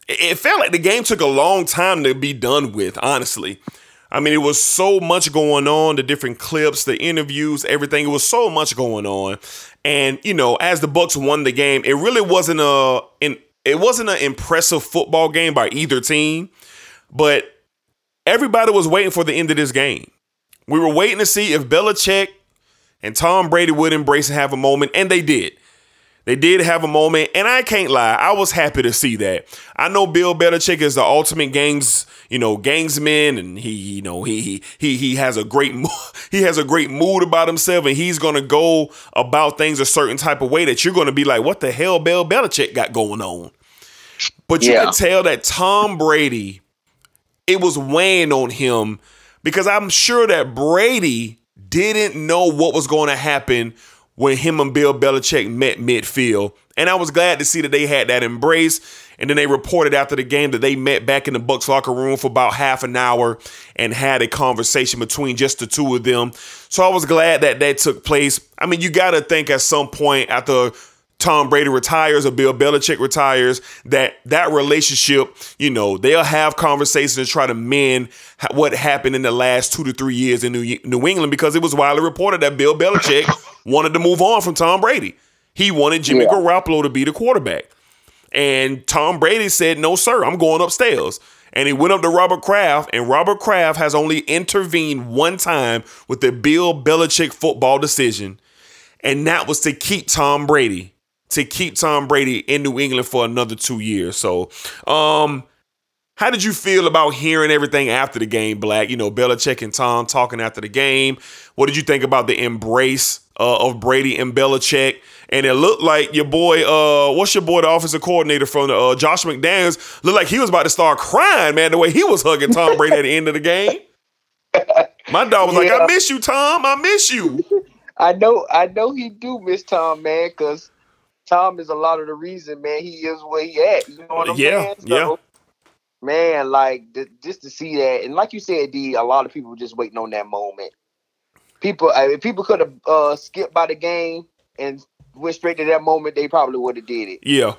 it felt like the game took a long time to be done with, honestly. I mean, it was so much going on, the different clips, the interviews, everything. It was so much going on. And, you know, as the Bucks won the game, it really wasn't an impressive football game by either team. But everybody was waiting for the end of this game. We were waiting to see if Belichick and Tom Brady would embrace and have a moment. And they did. They did have a moment. And I can't lie, I was happy to see that. I know Bill Belichick is the ultimate gangsman. And he has a great mood about himself. And he's going to go about things a certain type of way that you're going to be like, what the hell Bill Belichick got going on? But you can tell that Tom Brady, it was weighing on him. Because I'm sure that Brady didn't know what was going to happen when him and Bill Belichick met midfield. And I was glad to see that they had that embrace. And then they reported after the game that they met back in the Bucks locker room for about half an hour and had a conversation between just the two of them. So I was glad that that took place. I mean, you got to think at some point after Tom Brady retires or Bill Belichick retires, that relationship, you know, they'll have conversations and try to mend what happened in the last 2 to 3 years in New England, because it was widely reported that Bill Belichick wanted to move on from Tom Brady. He wanted Jimmy Garoppolo to be the quarterback. And Tom Brady said, no, sir, I'm going upstairs. And he went up to Robert Kraft, and Robert Kraft has only intervened one time with the Bill Belichick football decision, and that was to keep Tom Brady. To keep Tom Brady in New England for another 2 years. So, how did you feel about hearing everything after the game, Black? You know, Belichick and Tom talking after the game. What did you think about the embrace of Brady and Belichick? And it looked like your boy, the offensive coordinator from Josh McDaniels, looked like he was about to start crying, man, the way he was hugging Tom Brady at the end of the game. My dog was like, I miss you, Tom. I miss you. I know he do miss Tom, man, because Tom is a lot of the reason, man, he is where he at. You know what I'm saying? So, man, like, just to see that. And like you said, D, a lot of people were just waiting on that moment. If people could have skipped by the game and went straight to that moment, they probably would have did it. Yeah.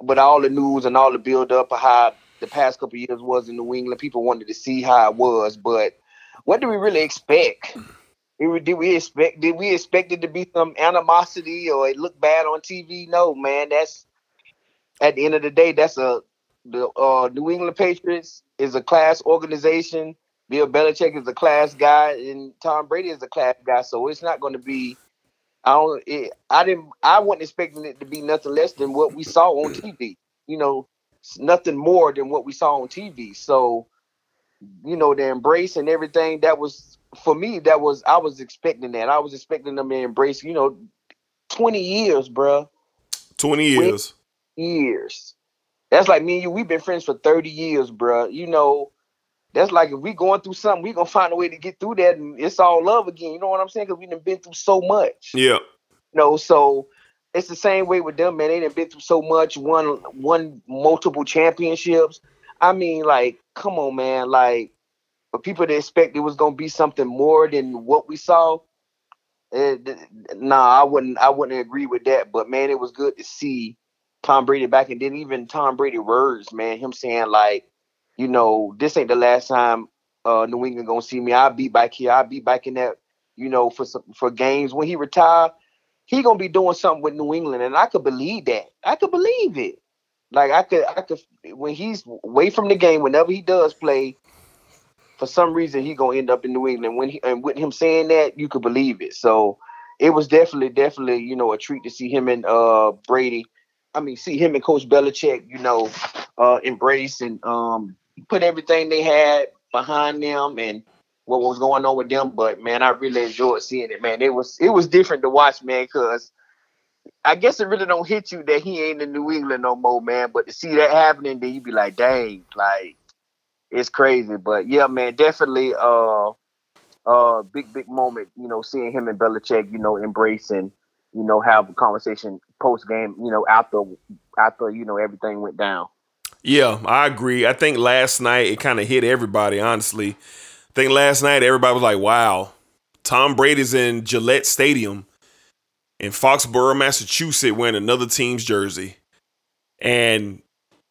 But all the news and all the build-up of how the past couple of years was in New England, people wanted to see how it was. But what do we really expect? Did we expect it to be some animosity or it looked bad on TV? No, man. That's at the end of the day. The New England Patriots is a class organization. Bill Belichick is a class guy, and Tom Brady is a class guy. So it's not going to be. I wasn't expecting it to be nothing less than what we saw on TV. you know, nothing more than what we saw on TV. So, you know, the embrace and everything, that was, for me, that was, I was expecting that. I was expecting them to embrace, you know, 20 years, bruh. 20 years. That's like me and you, we've been friends for 30 years, bruh. You know, that's like if we going through something, we going to find a way to get through that and it's all love again. You know what I'm saying? Because we done been through so much. Yeah. You know, so it's the same way with them, man. They done been through so much, won multiple championships. I mean, like, come on, man. Like, for people to expect it was going to be something more than what we saw, I wouldn't agree with that. But, man, it was good to see Tom Brady back. And then even Tom Brady words, man, him saying, like, you know, this ain't the last time New England going to see me. I'll be back here. I'll be back in that, you know, for games. When he retired, he going to be doing something with New England. And I could believe that. I could believe it. Like, I could, when he's away from the game, whenever he does play, for some reason he gonna end up in New England. And with him saying that, you could believe it. So it was definitely, you know, a treat to see him and Brady. I mean, see him and Coach Belichick, you know, embrace and put everything they had behind them and what was going on with them. But man, I really enjoyed seeing it, man. It was different to watch, man, because I guess it really don't hit you that he ain't in New England no more, man. But to see that happening, then you be like, dang, like, it's crazy. But, yeah, man, definitely big moment, you know, seeing him and Belichick, you know, embracing, you know, have a conversation post-game, you know, after you know, everything went down. Yeah, I agree. I think last night it kind of hit everybody, honestly. I think last night everybody was like, wow, Tom Brady's in Gillette Stadium in Foxborough, Massachusetts, wearing another team's jersey. And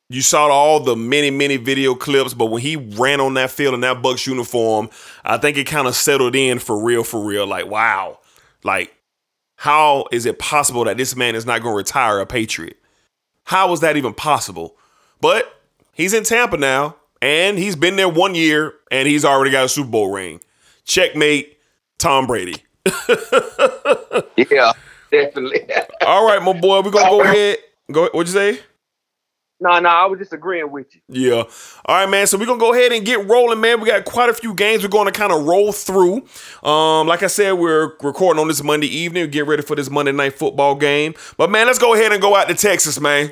you saw all the many, many video clips, but when he ran on that field in that Bucks uniform, I think it kind of settled in for real. Like, wow. Like, how is it possible that this man is not going to retire a Patriot? How is that even possible? But he's in Tampa now, and he's been there 1 year, and he's already got a Super Bowl ring. Checkmate, Tom Brady. Yeah. Definitely. All right, my boy, we're going to go ahead. What'd you say? No, I was just agreeing with you. Yeah. All right, man, so we're going to go ahead and get rolling, man. We got quite a few games we're going to kind of roll through. Like I said, we're recording on this Monday evening. We're getting ready for this Monday night football game. But, man, let's go ahead and go out to Texas, man.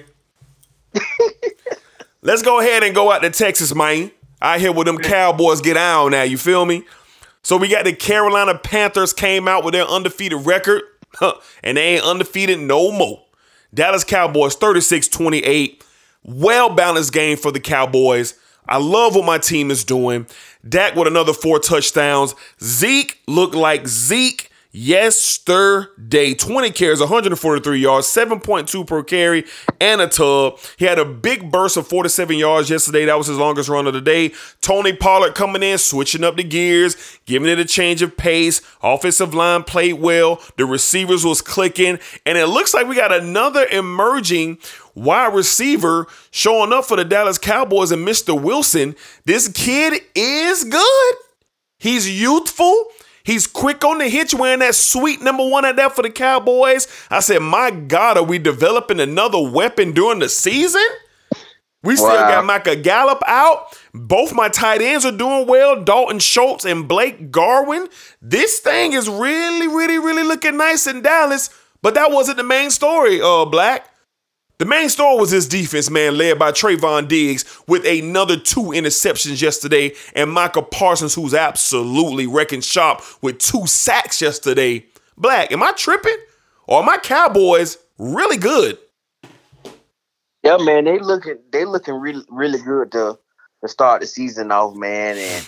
Let's go ahead and go out to Texas, man. I hear where them Cowboys get out now, you feel me? So we got the Carolina Panthers came out with their undefeated record. And they ain't undefeated no more. Dallas Cowboys 36-28. Well-balanced game for the Cowboys. I love what my team is doing. Dak with another 4 touchdowns. Zeke looked like Zeke yesterday. 20 carries, 143 yards, 7.2 per carry, and a tub. He had a big burst of 47 yards yesterday. That was his longest run of the day. Tony Pollard coming in, switching up the gears, giving it a change of pace. Offensive line played well. The receivers was clicking. And it looks like we got another emerging wide receiver showing up for the Dallas Cowboys and Mr. Wilson. This kid is good. He's youthful. He's quick on the hitch, wearing that sweet number 1 at that for the Cowboys. I said, my God, are we developing another weapon during the season? We still got Micah Gallup out. Both my tight ends are doing well. Dalton Schultz and Blake Garwin. This thing is really, really, really looking nice in Dallas. But that wasn't the main story, Black. The main story was his defense, man, led by Trayvon Diggs with another 2 interceptions yesterday, and Micah Parsons, who's absolutely wrecking shop with 2 sacks yesterday. Black, am I tripping? Or are my Cowboys really good? Yeah, man, they looking really, really good to start the season off, man. And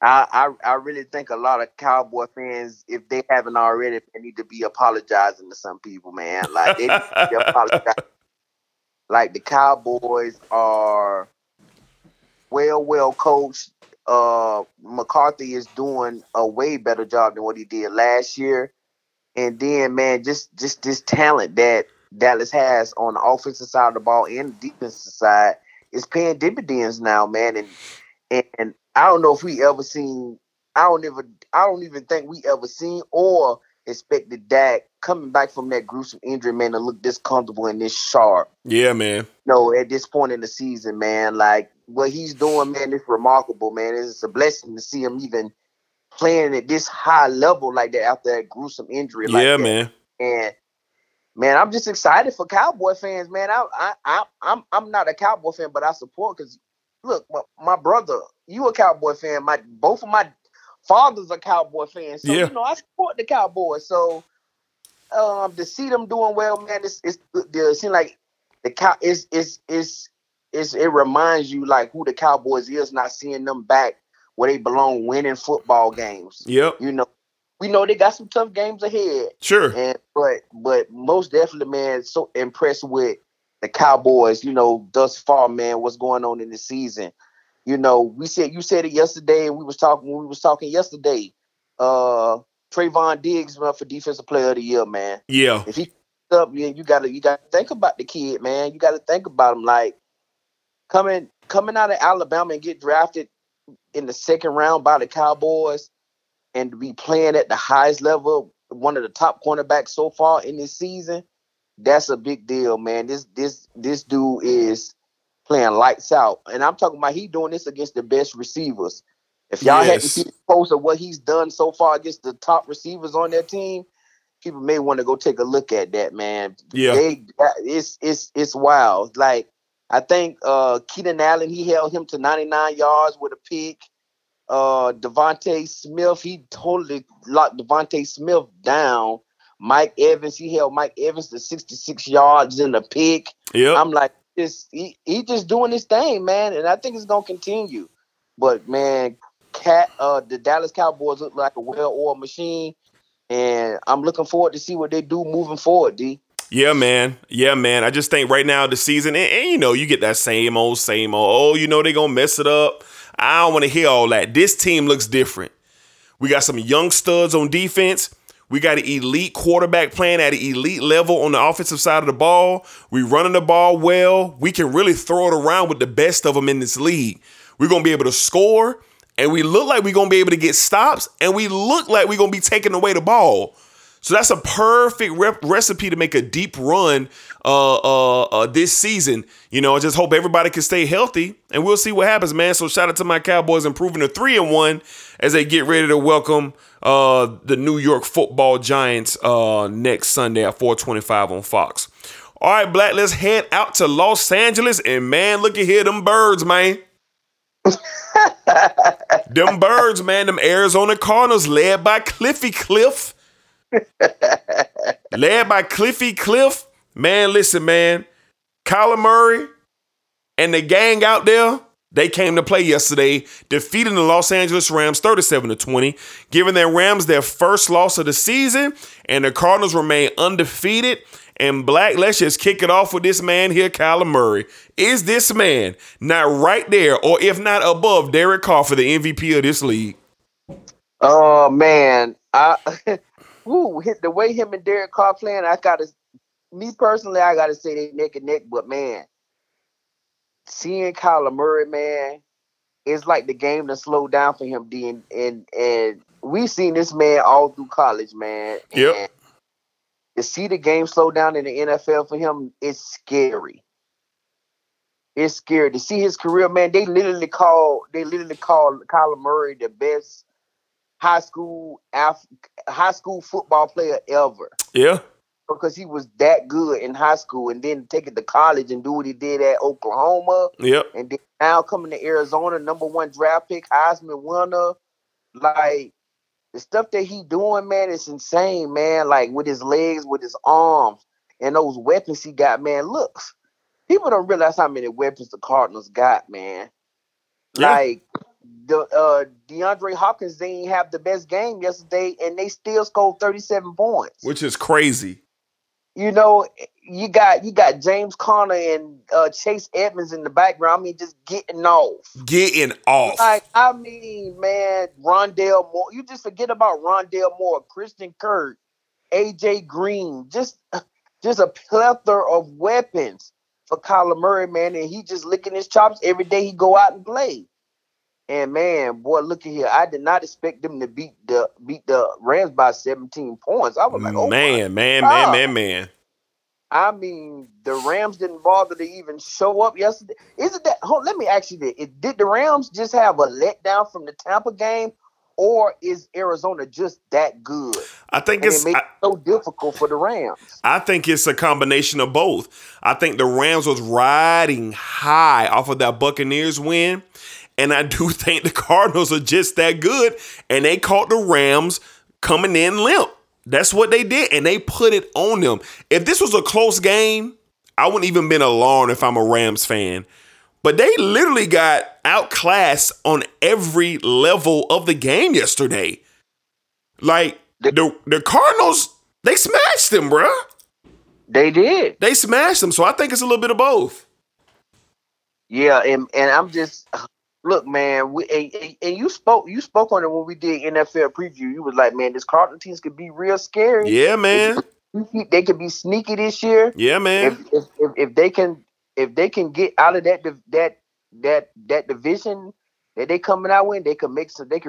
I really think a lot of Cowboy fans, if they haven't already, they need to be apologizing to some people, man. Like, they need to be apologizing. Like, the Cowboys are well coached. McCarthy is doing a way better job than what he did last year. And then, man, just this talent that Dallas has on the offensive side of the ball and the defensive side is paying dividends now, man. And I don't know if we ever seen. I don't even think we ever seen or expected Dak coming back from that gruesome injury, man, to look this comfortable and this sharp. Yeah, man. No, at this point in the season, man, like what he's doing, man, is remarkable, man. It's a blessing to see him even playing at this high level like that after that gruesome injury. Like yeah, that. Man. And man, I'm just excited for Cowboy fans, man. I'm not a Cowboy fan, but I support because look, my brother, you a Cowboy fan. Both of my fathers are Cowboy fans, so yeah. You know I support the Cowboys. So to see them doing well, man, it seems like the cow. It reminds you like who the Cowboys is, not seeing them back where they belong, winning football games. Yep, you know. We know they got some tough games ahead. Sure. But most definitely, man, so impressed with the Cowboys, you know, thus far, man, what's going on in the season. You know, you said it yesterday, and we was talking yesterday. Trayvon Diggs went up for Defensive Player of the Year, man. Yeah. If he up, you gotta think about the kid, man. You gotta think about him. Like coming out of Alabama and get drafted in the second round by the Cowboys. And to be playing at the highest level, one of the top cornerbacks so far in this season, that's a big deal, man. This dude is playing lights out. And I'm talking about he doing this against the best receivers. If y'all hadn't seen the post of what he's done so far against the top receivers on their team, people may want to go take a look at that, man. Yeah. It's wild. Like, I think Keenan Allen, he held him to 99 yards with a pick. Devontae Smith, he totally locked Devontae Smith down. Mike Evans, he held Mike Evans to 66 yards in the pick. Yep. I'm like, he just doing his thing, man, and I think it's going to continue. But, man, the Dallas Cowboys look like a well-oiled machine, and I'm looking forward to see what they do moving forward, D. Yeah, man. I just think right now the season, and you know, you get that same old, you know, they're going to mess it up. I don't want to hear all that. This team looks different. We got some young studs on defense. We got an elite quarterback playing at an elite level on the offensive side of the ball. We running the ball well. We can really throw it around with the best of them in this league. We're going to be able to score, and we look like we're going to be able to get stops, and we look like we're going to be taking away the ball. So that's a perfect recipe to make a deep run this season. You know, I just hope everybody can stay healthy, and we'll see what happens, man. So shout out to my Cowboys improving to 3-1 as they get ready to welcome the New York football Giants next Sunday at 4:25 on Fox. All right, Black, let's head out to Los Angeles. And, man, look at here, them birds, man. Them birds, man, them Arizona Cardinals led by Cliff. Led by Cliff. Man, listen, man. Kyler Murray and the gang out there, they came to play yesterday, defeating the Los Angeles Rams 37-20, giving their Rams their first loss of the season, and the Cardinals remain undefeated. And Black, let's just kick it off with this man here, Kyler Murray. Is this man not right there, or if not above, Derek Carr for the MVP of this league? Oh, man. The way him and Derek Carr playing, I gotta say they neck and neck. But man, seeing Kyler Murray, man, it's like the game to slow down for him. D and we seen this man all through college, man. Yep. To see the game slow down in the NFL for him, it's scary. It's scary to see his career, man. They literally call Kyler Murray the best high school football player ever. Yeah. Because he was that good in high school, and then take it to college and do what he did at Oklahoma. Yep. And then now coming to Arizona, number one draft pick, Heisman winner. Like, the stuff that he doing, man, it's insane, man. Like, with his legs, with his arms, and those weapons he got, man. Look, people don't realize how many weapons the Cardinals got, man. Yeah. Like, DeAndre Hopkins, they didn't have the best game yesterday, and they still scored 37 points, which is crazy. You know, you got James Conner and Chase Edmonds in the background. I mean, just getting off. Like, I mean, man, Rondale Moore. You just forget about Rondale Moore, Christian Kirk, AJ Green. Just a plethora of weapons for Kyler Murray, man, and he just licking his chops every day he go out and play. And man, boy, look at here. I did not expect them to beat the Rams by 17 points. I was like, oh man. I mean, the Rams didn't bother to even show up yesterday. Isn't that? Hold, let me ask you this: did the Rams just have a letdown from the Tampa game, or is Arizona just that good? I think it's so difficult for the Rams. I think it's a combination of both. I think the Rams was riding high off of that Buccaneers win, and I do think the Cardinals are just that good, and they caught the Rams coming in limp. That's what they did, and they put it on them. If this was a close game, I wouldn't even been alarmed if I'm a Rams fan. But they literally got outclassed on every level of the game yesterday. Like, the Cardinals, they smashed them, bro. They did. They smashed them, so I think it's a little bit of both. Yeah, and I'm just... Look, man, you spoke on it when we did NFL preview. You was like, man, this Cardinal teams could be real scary. Yeah, man. They could be sneaky this year. Yeah, man. If they can get out of that division that they coming out with, they could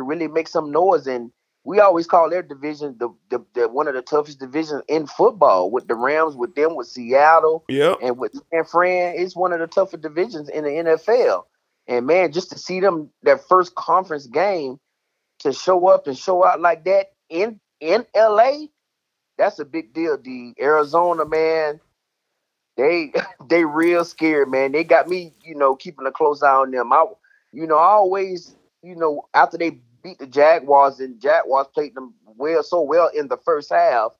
really make some noise. And we always call their division the one of the toughest divisions in football. With the Rams, with them, with Seattle, yep, and with San Fran, it's one of the tougher divisions in the NFL. And, man, just to see them, their first conference game, to show up and show out like that in L.A., that's a big deal, D. Arizona, man, they real scared, man. They got me, keeping a close eye on them. I always, after they beat the Jaguars, and Jaguars played them so well in the first half,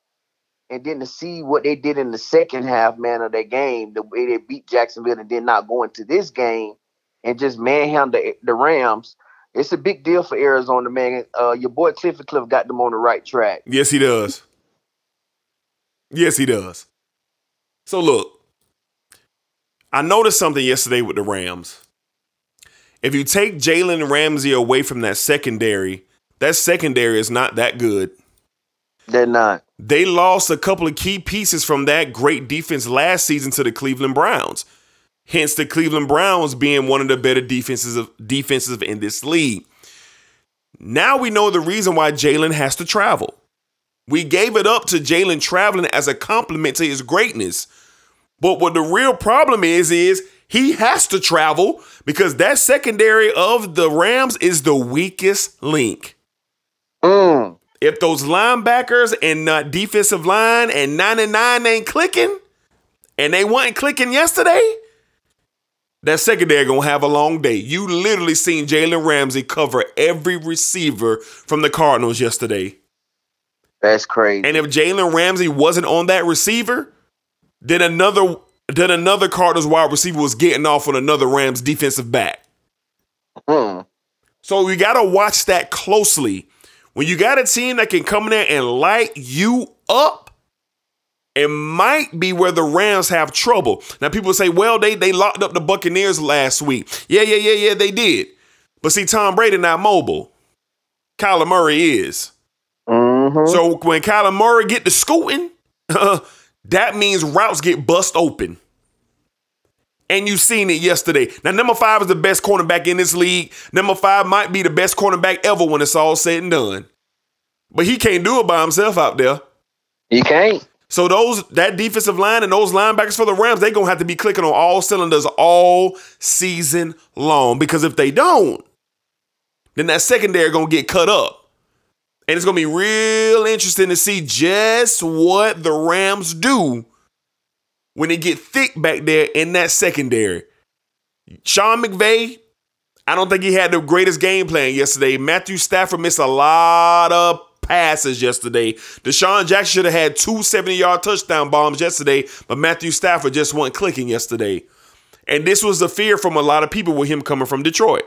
and then to see what they did in the second half, man, of that game, the way they beat Jacksonville and then not go into this game, and just manhandle the Rams. It's a big deal for Arizona, man. Your boy Cliff got them on the right track. Yes, he does. Yes, he does. So, look, I noticed something yesterday with the Rams. If you take Jalen Ramsey away from that secondary is not that good. They're not. They lost a couple of key pieces from that great defense last season to the Cleveland Browns. Hence the Cleveland Browns being one of the better defenses in this league. Now we know the reason why Jalen has to travel. We gave it up to Jalen traveling as a compliment to his greatness. But what the real problem is he has to travel because that secondary of the Rams is the weakest link. If those linebackers and defensive line and 99 ain't clicking, and they weren't clicking yesterday, that secondary going to have a long day. You literally seen Jalen Ramsey cover every receiver from the Cardinals yesterday. That's crazy. And if Jalen Ramsey wasn't on that receiver, then another Cardinals wide receiver was getting off on another Rams defensive back. So you got to watch that closely. When you got a team that can come in there and light you up, it might be where the Rams have trouble. Now, people say, well, they locked up the Buccaneers last week. Yeah, they did. But see, Tom Brady not mobile. Kyler Murray is. Mm-hmm. So when Kyler Murray get to scooting, that means routes get bust open. And you seen it yesterday. Now, number 5 is the best cornerback in this league. Number 5 might be the best cornerback ever when it's all said and done. But he can't do it by himself out there. He can't. So that defensive line and those linebackers for the Rams, they're going to have to be clicking on all cylinders all season long. Because if they don't, then that secondary going to get cut up. And it's going to be real interesting to see just what the Rams do when they get thick back there in that secondary. Sean McVay, I don't think he had the greatest game plan yesterday. Matthew Stafford missed a lot of passes yesterday. Deshaun Jackson should have had 2 70-yard touchdown bombs yesterday, but Matthew Stafford just wasn't clicking yesterday. And this was the fear from a lot of people with him coming from Detroit.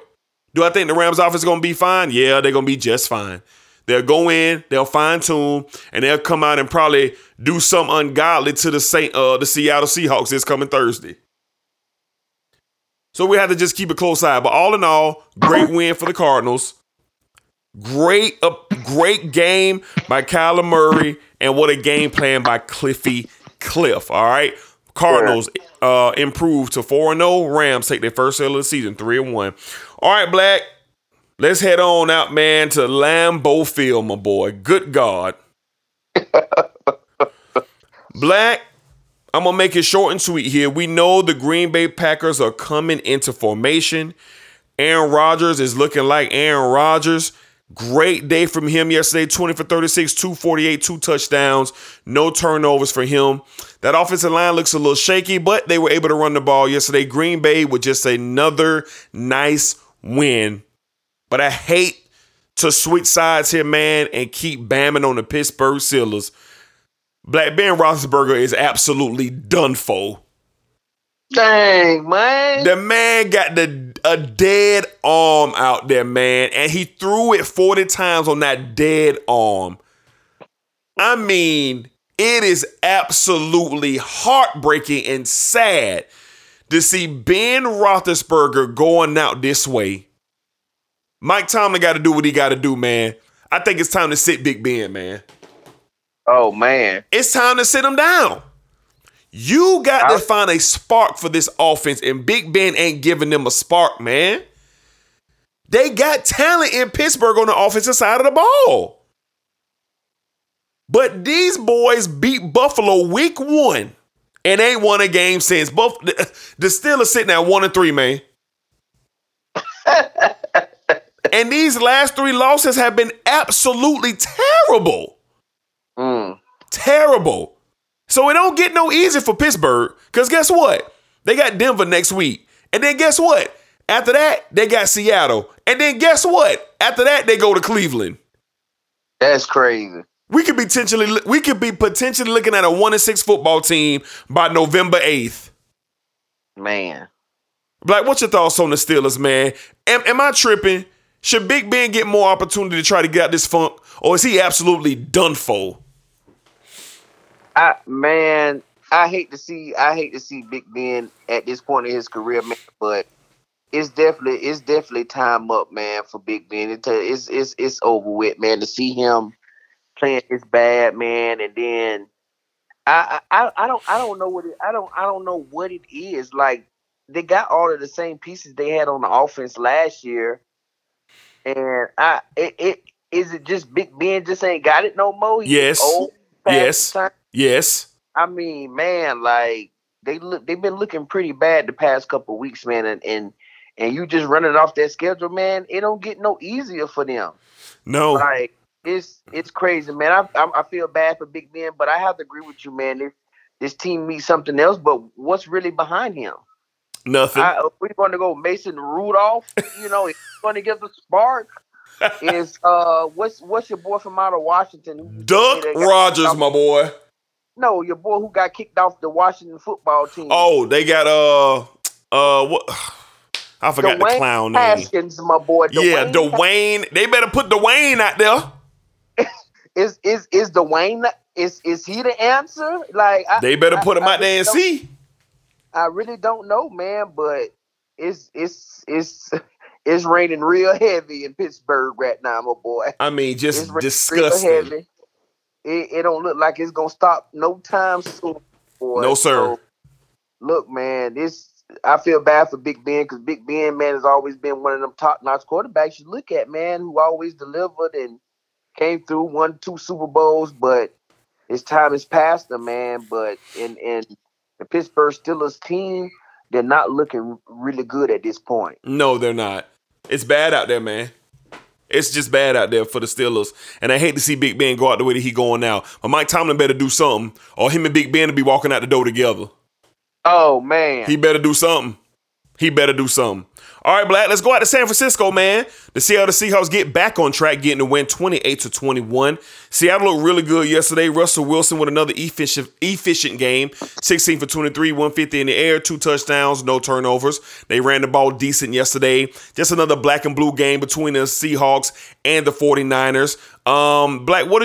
Do I think the Rams offense is going to be fine? Yeah, they're going to be just fine. They'll go in, they'll fine-tune, and they'll come out and probably do something ungodly to the Seattle Seahawks this coming Thursday. So we have to just keep a close eye. But all in all, great win for the Cardinals. Great game by Kyler Murray, and what a game plan by Cliff. All right, Cardinals improved to 4-0. Rams take their first sale of the season, 3-1. All right, Black, Let's head on out, man, to Lambeau Field, my boy. Good God. Black, I'm going to make it short and sweet here. We know the Green Bay Packers are coming into formation. Aaron Rodgers is looking like Aaron Rodgers. Great day from him yesterday, 20 for 36, 248, 2 touchdowns, no turnovers for him. That offensive line looks a little shaky, but they were able to run the ball yesterday. Green Bay with just another nice win. But I hate to switch sides here, man, and keep bamming on the Pittsburgh Steelers. Black, Ben Roethlisberger is absolutely done for. Dang, man. The man got a dead arm out there, man. And he threw it 40 times on that dead arm. I mean, it is absolutely heartbreaking and sad to see Ben Roethlisberger going out this way. Mike Tomlin got to do what he got to do, man. I think it's time to sit Big Ben, man. Oh, man. It's time to sit him down. You got to find a spark for this offense, and Big Ben ain't giving them a spark, man. They got talent in Pittsburgh on the offensive side of the ball. But these boys beat Buffalo week 1 and ain't won a game since. The Steelers sitting at 1-3, man. And these last 3 losses have been absolutely terrible. Terrible. So it don't get no easy for Pittsburgh, because guess what? They got Denver next week. And then guess what? After that, they got Seattle. And then guess what? After that, they go to Cleveland. That's crazy. We could be potentially looking at a 1-6 football team by November 8th. Man. Black, what's your thoughts on the Steelers, man? Am I tripping? Should Big Ben get more opportunity to try to get out this funk? Or is he absolutely done for? I hate to see Big Ben at this point in his career, man. But it's definitely time up, man, for Big Ben. It's over with, man. To see him playing this bad, man, and then I don't know what it is. Like, they got all of the same pieces they had on the offense last year, and is it just Big Ben just ain't got it no more? Yes. Old. Yes. I mean, man, like they've been looking pretty bad the past couple of weeks, man, and you just running off that schedule, man. It don't get no easier for them. No, like it's crazy, man. I feel bad for Big Ben, but I have to agree with you, man. This team needs something else, but what's really behind him? Nothing. We're going to go Mason Rudolph. You know, he's going to give the spark. Is what's your boy from out of Washington? Duck Rogers, my boy. No, your boy who got kicked off the Washington football team. Oh, they got what? I forgot the clown name. Haskins, my boy. Yeah, Dwayne. They better put Dwayne out there. Is Dwayne? Is he the answer? Like, they better put him out there and see. I really don't know, man, but it's. It's raining real heavy in Pittsburgh right now, my boy. I mean, just disgusting. Real heavy. It don't look like it's going to stop no time soon, boy. No, sir. So, look, man, I feel bad for Big Ben, because Big Ben, man, has always been one of them top-notch quarterbacks you look at, man, who always delivered and came through, won 2 Super Bowls, but his time is past him, man. But in the Pittsburgh Steelers team, they're not looking really good at this point. No, they're not. It's bad out there, man. It's just bad out there for the Steelers. And I hate to see Big Ben go out the way that he's going now. But Mike Tomlin better do something, or him and Big Ben will be walking out the door together. Oh, man. He better do something. All right, Black, let's go out to San Francisco, man. The Seattle Seahawks get back on track, getting the win 28-21. Seattle looked really good yesterday. Russell Wilson with another efficient game, 16 for 23, 150 in the air, 2 touchdowns, no turnovers. They ran the ball decent yesterday. Just another black and blue game between the Seahawks and the 49ers. Black, what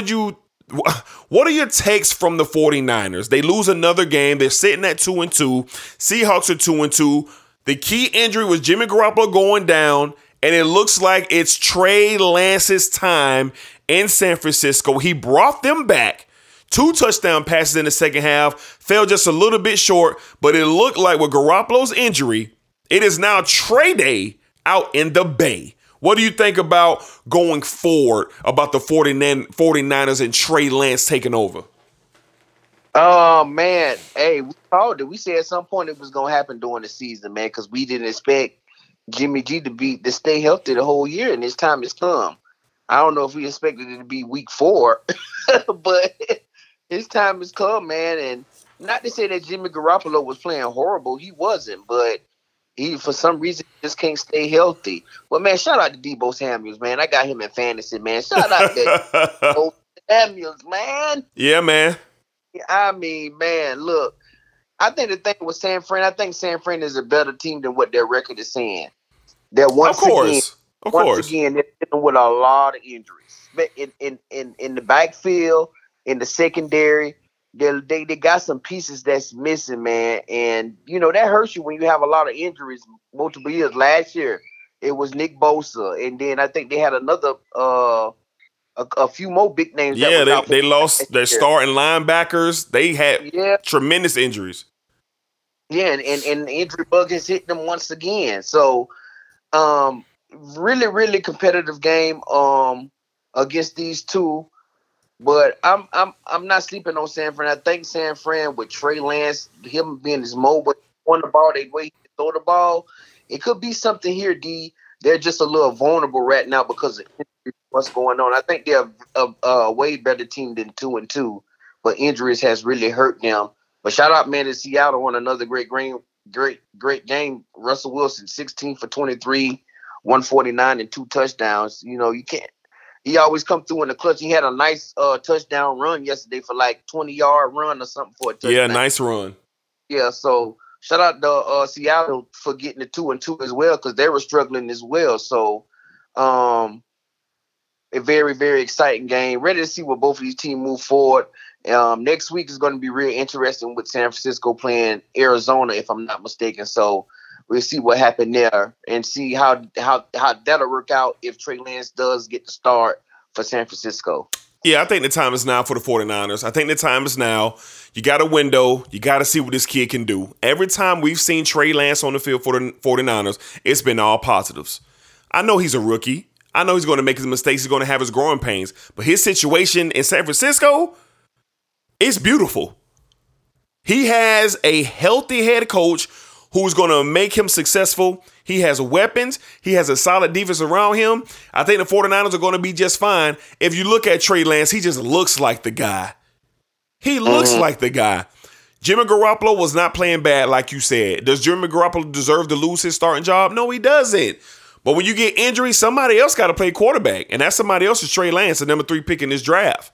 are your takes from the 49ers? They lose another game. They're sitting at 2-2. Seahawks are 2-2. The key injury was Jimmy Garoppolo going down, and it looks like it's Trey Lance's time in San Francisco. He brought them back. 2 touchdown passes in the second half, fell just a little bit short, but it looked like with Garoppolo's injury, it is now Trey Day out in the Bay. What do you think about going forward about the 49ers and Trey Lance taking over? Oh, man. Hey, we called it. We said at some point it was going to happen during the season, man, because we didn't expect Jimmy G to stay healthy the whole year, and this time has come. I don't know if we expected it to be week 4, but his time has come, man. And not to say that Jimmy Garoppolo was playing horrible. He wasn't, but he, for some reason, just can't stay healthy. Well, man, shout out to Debo Samuels, man. I got him in fantasy, man. Shout out to Debo Samuels, man. Yeah, man. I mean, man, look, I think the thing with San Fran, I think San Fran is a better team than what their record is saying. They're once again, they're dealing with a lot of injuries. But in the backfield, in the secondary, they got some pieces that's missing, man. And, you know, that hurts you when you have a lot of injuries multiple years. Last year, it was Nick Bosa. And then I think they had another a few more big names. Yeah, they lost their starting linebackers. They had tremendous injuries. Yeah, and the injury bug has hit them once again. So, really, really competitive game against these two. But I'm not sleeping on San Fran. I think San Fran with Trey Lance, him being his mobile on the ball, the way he can throw the ball, it could be something here, D. They're just a little vulnerable right now because of what's going on. I think they're a way better team than 2-2, but injuries has really hurt them. But shout out, man, to Seattle on another great game. Russell Wilson, 16 for 23, 149 and 2 touchdowns. You know, you can't. He always come through in the clutch. He had a nice touchdown run yesterday for like 20-yard run or something for a touchdown. Yeah, nice run. Yeah, so shout out to Seattle for getting the 2-2 as well, because they were struggling as well. So a very, very exciting game. Ready to see where both of these teams move forward. Next week is going to be real interesting with San Francisco playing Arizona, if I'm not mistaken. So we'll see what happened there and see how that'll work out if Trey Lance does get the start for San Francisco. Yeah, I think the time is now for the 49ers. I think the time is now. You got a window. You got to see what this kid can do. Every time we've seen Trey Lance on the field for the 49ers, it's been all positives. I know he's a rookie. I know he's going to make his mistakes. He's going to have his growing pains. But his situation in San Francisco, it's beautiful. He has a healthy head coach who's going to make him successful. He has weapons. He has a solid defense around him. I think the 49ers are going to be just fine. If you look at Trey Lance, he just looks like the guy. He looks like the guy. Jimmy Garoppolo was not playing bad, like you said. Does Jimmy Garoppolo deserve to lose his starting job? No, he doesn't. But when you get injury, somebody else got to play quarterback. And that somebody else is Trey Lance, the number 3 pick in this draft.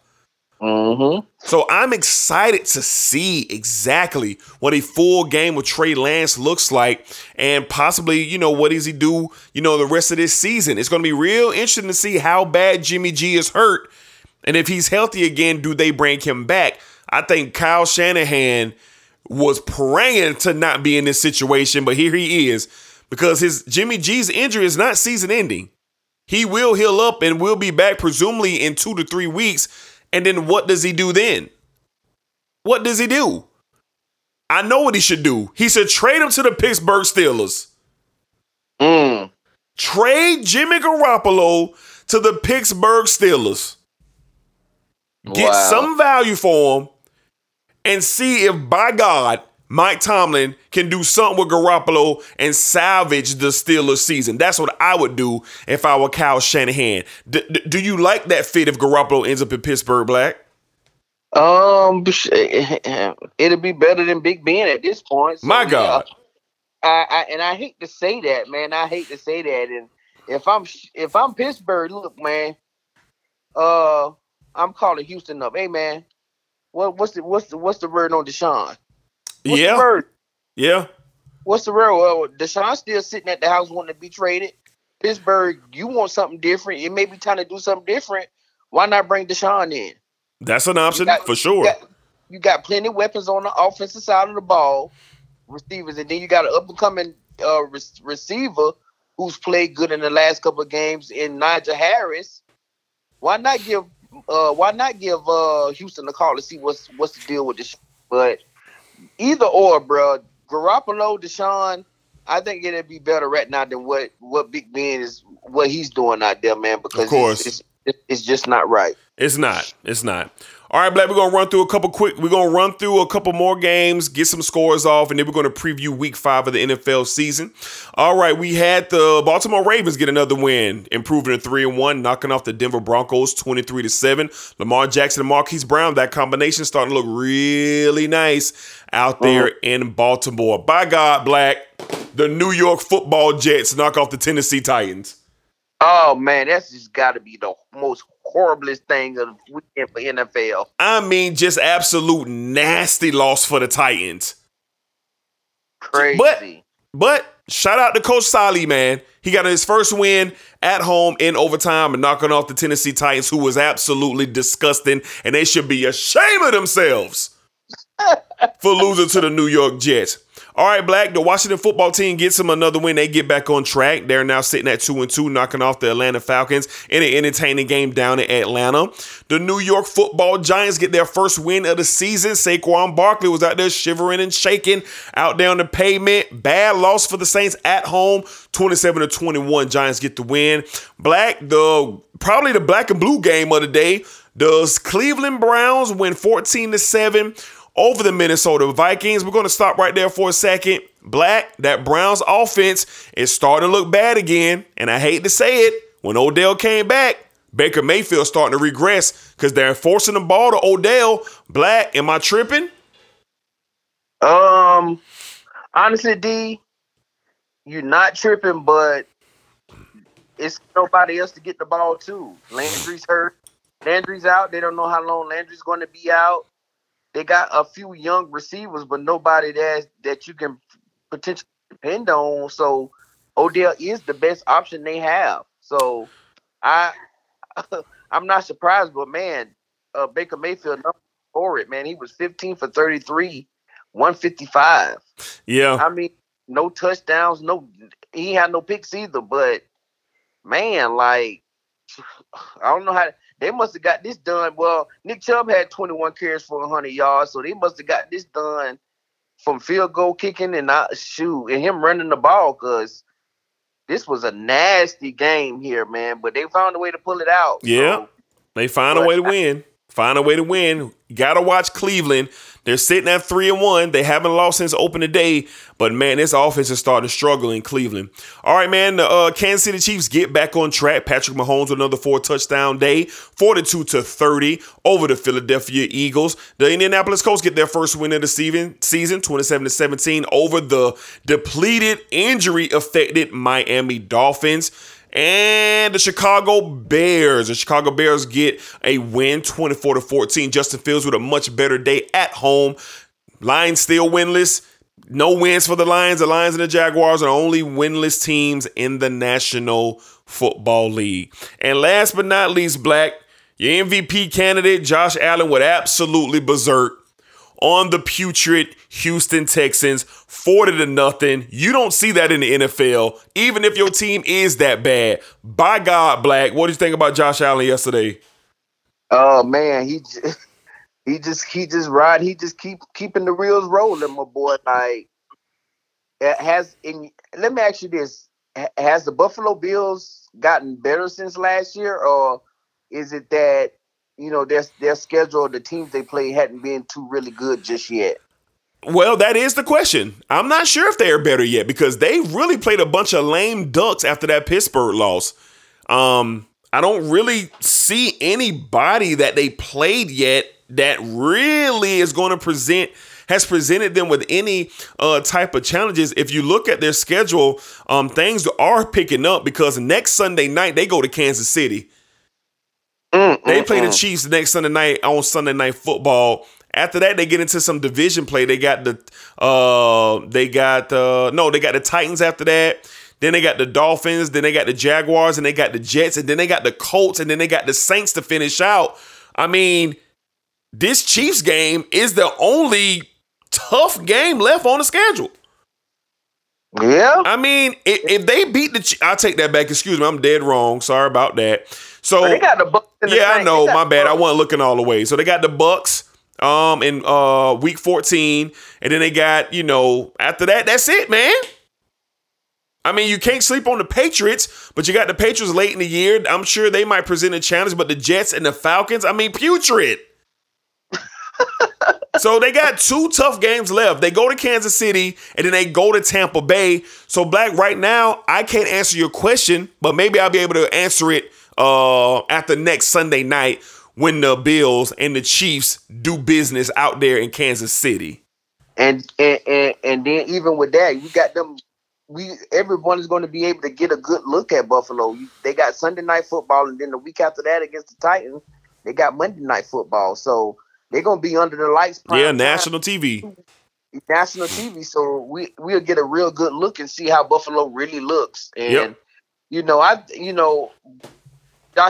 So I'm excited to see exactly what a full game with Trey Lance looks like, and possibly, you know, what does he do, you know, the rest of this season. It's going to be real interesting to see how bad Jimmy G is hurt, and if he's healthy again, do they bring him back? I think Kyle Shanahan was praying to not be in this situation, but here he is, because his Jimmy G's injury is not season ending. He will heal up and will be back presumably in 2 to 3 weeks. And then what does he do then? What does he do? I know what he should do. He should trade him to the Pittsburgh Steelers. Trade Jimmy Garoppolo to the Pittsburgh Steelers. Get some value for him and see if, by God, Mike Tomlin can do something with Garoppolo and salvage the Steelers season. That's what I would do if I were Kyle Shanahan. Do you like that fit if Garoppolo ends up in Pittsburgh, Black? It'll be better than Big Ben at this point. So, my God. Yeah, I hate to say that, man. I hate to say that. And if I'm Pittsburgh, look, man, I'm calling Houston up. Hey, man, what's the word on Deshaun? What's the word? Well, Deshaun's still sitting at the house wanting to be traded. Pittsburgh, you want something different. It may be time to do something different. Why not bring Deshaun in? That's an option for sure. You got plenty of weapons on the offensive side of the ball, receivers, and then you got an up-and-coming receiver who's played good in the last couple of games in Najee Harris. Why not give Houston a call to see what's the deal with Deshaun? But either or, bro. Garoppolo, Deshaun, I think it'd be better right now than what Big Ben is, what he's doing out there, man, because of course. It's just not right. It's not. All right, Black, we're going to run through a couple more games, get some scores off, and then we're going to preview week 5 of the NFL season. All right, we had the Baltimore Ravens get another win, improving to 3-1, knocking off the Denver Broncos 23-7. Lamar Jackson and Marquise Brown, that combination starting to look really nice out there in Baltimore. By God, Black, the New York football Jets knock off the Tennessee Titans. Oh, man, that's just got to be the most horriblest thing of the weekend for NFL. I mean, just absolute nasty loss for the Titans. Crazy. But shout out to Coach Saleh, man. He got his first win at home in overtime and knocking off the Tennessee Titans, who was absolutely disgusting, and they should be ashamed of themselves for losing to the New York Jets. All right, Black, the Washington football team gets them another win. They get back on track. They're now sitting at 2-2, knocking off the Atlanta Falcons in an entertaining game down in Atlanta. The New York football Giants get their first win of the season. Saquon Barkley was out there shivering and shaking out there on the pavement. Bad loss for the Saints at home, 27-21. Giants get the win. Black, probably the black and blue game of the day. The Cleveland Browns win 14-7. Over the Minnesota Vikings. We're going to stop right there for a second. Black, that Browns offense is starting to look bad again. And I hate to say it, when Odell came back, Baker Mayfield's starting to regress because they're forcing the ball to Odell. Black, am I tripping? Honestly, D, you're not tripping, but it's nobody else to get the ball to. Landry's hurt. Landry's out. They don't know how long Landry's going to be out. They got a few young receivers, but nobody that you can potentially depend on. So Odell is the best option they have. So I'm not surprised, but man, Baker Mayfield for it, man. He was 15 for 33, 155. Yeah, I mean, no touchdowns, he had no picks either. But man, like I don't know how. They must have got this done. Well, Nick Chubb had 21 carries for 100 yards, so they must have got this done from field goal kicking and him running the ball, because this was a nasty game here, man. But they found a way to pull it out. Yeah, so. They found a way to win. Find a way to win. You gotta watch Cleveland. They're sitting at 3-1. They haven't lost since opening day. But man, this offense is starting to struggle in Cleveland. All right, man. The Kansas City Chiefs get back on track. Patrick Mahomes with another 4 touchdown day, 42-30 over the Philadelphia Eagles. The Indianapolis Colts get their first win of the season, 27-17 over the depleted, injury affected Miami Dolphins. And the Chicago Bears get a win 24-14. Justin Fields with a much better day at home. Lions still winless. No wins for the Lions. The Lions and the Jaguars are the only winless teams in the National Football League. And last but not least, Black, your MVP candidate, Josh Allen, went absolutely berserk on the putrid Houston Texans, 40-0. You don't see that in the NFL, even if your team is that bad. By God, Black, what do you think about Josh Allen yesterday? Oh man, he just keeping the reels rolling, my boy. Like, let me ask you this: has the Buffalo Bills gotten better since last year, or is it that? You know, their schedule, the teams they play hadn't been too really good just yet. Well, that is the question. I'm not sure if they are better yet, because they really played a bunch of lame ducks after that Pittsburgh loss. I don't really see anybody that they played yet that really is going to has presented them with any type of challenges. If you look at their schedule, things are picking up, because next Sunday night they go to Kansas City. They play the Chiefs next Sunday night on Sunday Night Football. After that, they get into some division play. They got the Titans after that. Then they got the Dolphins. Then they got the Jaguars, and they got the Jets, and then they got the Colts, and then they got the Saints to finish out. I mean, this Chiefs game is the only tough game left on the schedule. Yeah. I mean, if they beat I'll take that back. Excuse me, I'm dead wrong. Sorry about that. So they got the Bucks. Yeah, I know. My bad. I wasn't looking all the way. So they got the Bucks in week 14, and then they got, after that, that's it, man. I mean, you can't sleep on the Patriots, but you got the Patriots late in the year. I'm sure they might present a challenge, but the Jets and the Falcons, I mean, putrid. So they got two tough games left. They go to Kansas City, and then they go to Tampa Bay. So, Black, right now, I can't answer your question, but maybe I'll be able to answer it after next Sunday night when the Bills and the Chiefs do business out there in Kansas City. And then even with that, you got them. Everyone is going to be able to get a good look at Buffalo. They got Sunday night football, and then the week after that against the Titans, they got Monday night football. So they're going to be under the lights. Yeah, national TV. National TV. So we'll get a real good look and see how Buffalo really looks. And Josh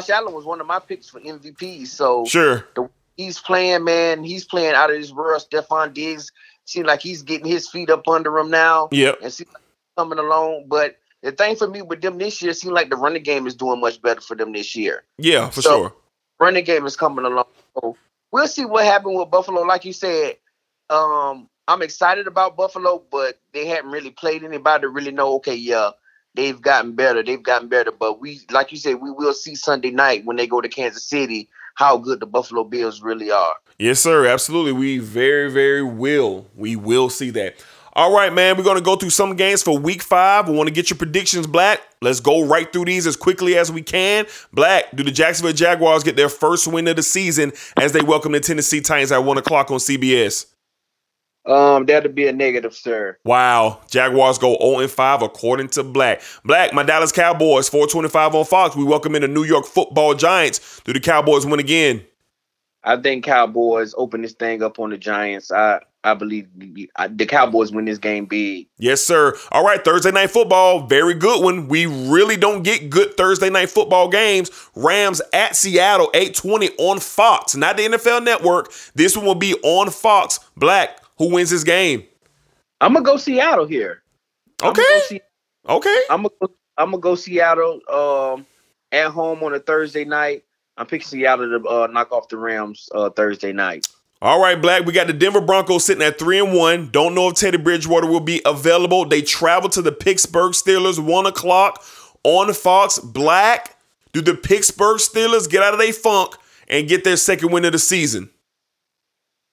Allen was one of my picks for MVP. So sure, he's playing, man. He's playing out of this world. Stephon Diggs seems like he's getting his feet up under him now. Yep. And seems like he's coming along. But the thing for me with them this year, seems like the running game is doing much better for them this year. Yeah, for sure. Running game is coming along. So we'll see what happened with Buffalo. Like you said, I'm excited about Buffalo, but they haven't really played anybody to really know, okay, yeah, they've gotten better. They've gotten better. But we, like you said, we will see Sunday night when they go to Kansas City how good the Buffalo Bills really are. Yes, sir. Absolutely. We very, very will. We will see that. All right, man. We're going to go through some games for week 5. We want to get your predictions, Black. Let's go right through these as quickly as we can. Black, do the Jacksonville Jaguars get their first win of the season as they welcome the Tennessee Titans at 1 o'clock on CBS? That'll be a negative, sir. Wow. Jaguars go 0-5 according to Black. Black, my Dallas Cowboys, 425 on Fox. We welcome in the New York football Giants. Do the Cowboys win again? I think Cowboys open this thing up on the Giants. I believe the Cowboys win this game big. Yes, sir. All right, Thursday night football, very good one. We really don't get good Thursday night football games. Rams at Seattle, 8:20 on Fox, not the NFL Network. This one will be on Fox. Black, who wins this game? I'm gonna go Seattle here. Okay. I'm gonna go Seattle at home on a Thursday night. I'm picking Seattle to knock off the Rams Thursday night. All right, Black, we got the Denver Broncos sitting at 3-1. Don't know if Teddy Bridgewater will be available. They travel to the Pittsburgh Steelers, 1 o'clock on Fox. Black, do the Pittsburgh Steelers get out of their funk and get their second win of the season?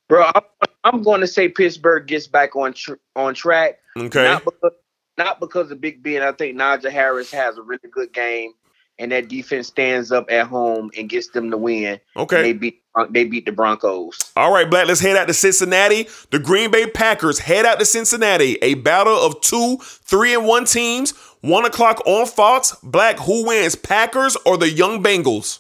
Bro, I'm going to say Pittsburgh gets back on track. Okay. Not because of Big Ben. I think Najee Harris has a really good game, and that defense stands up at home and gets them to win. Okay. They beat the Broncos. All right, Black, let's head out to Cincinnati. The Green Bay Packers head out to Cincinnati. A battle of 2 3-1 teams. 1 o'clock on Fox. Black, who wins, Packers or the young Bengals?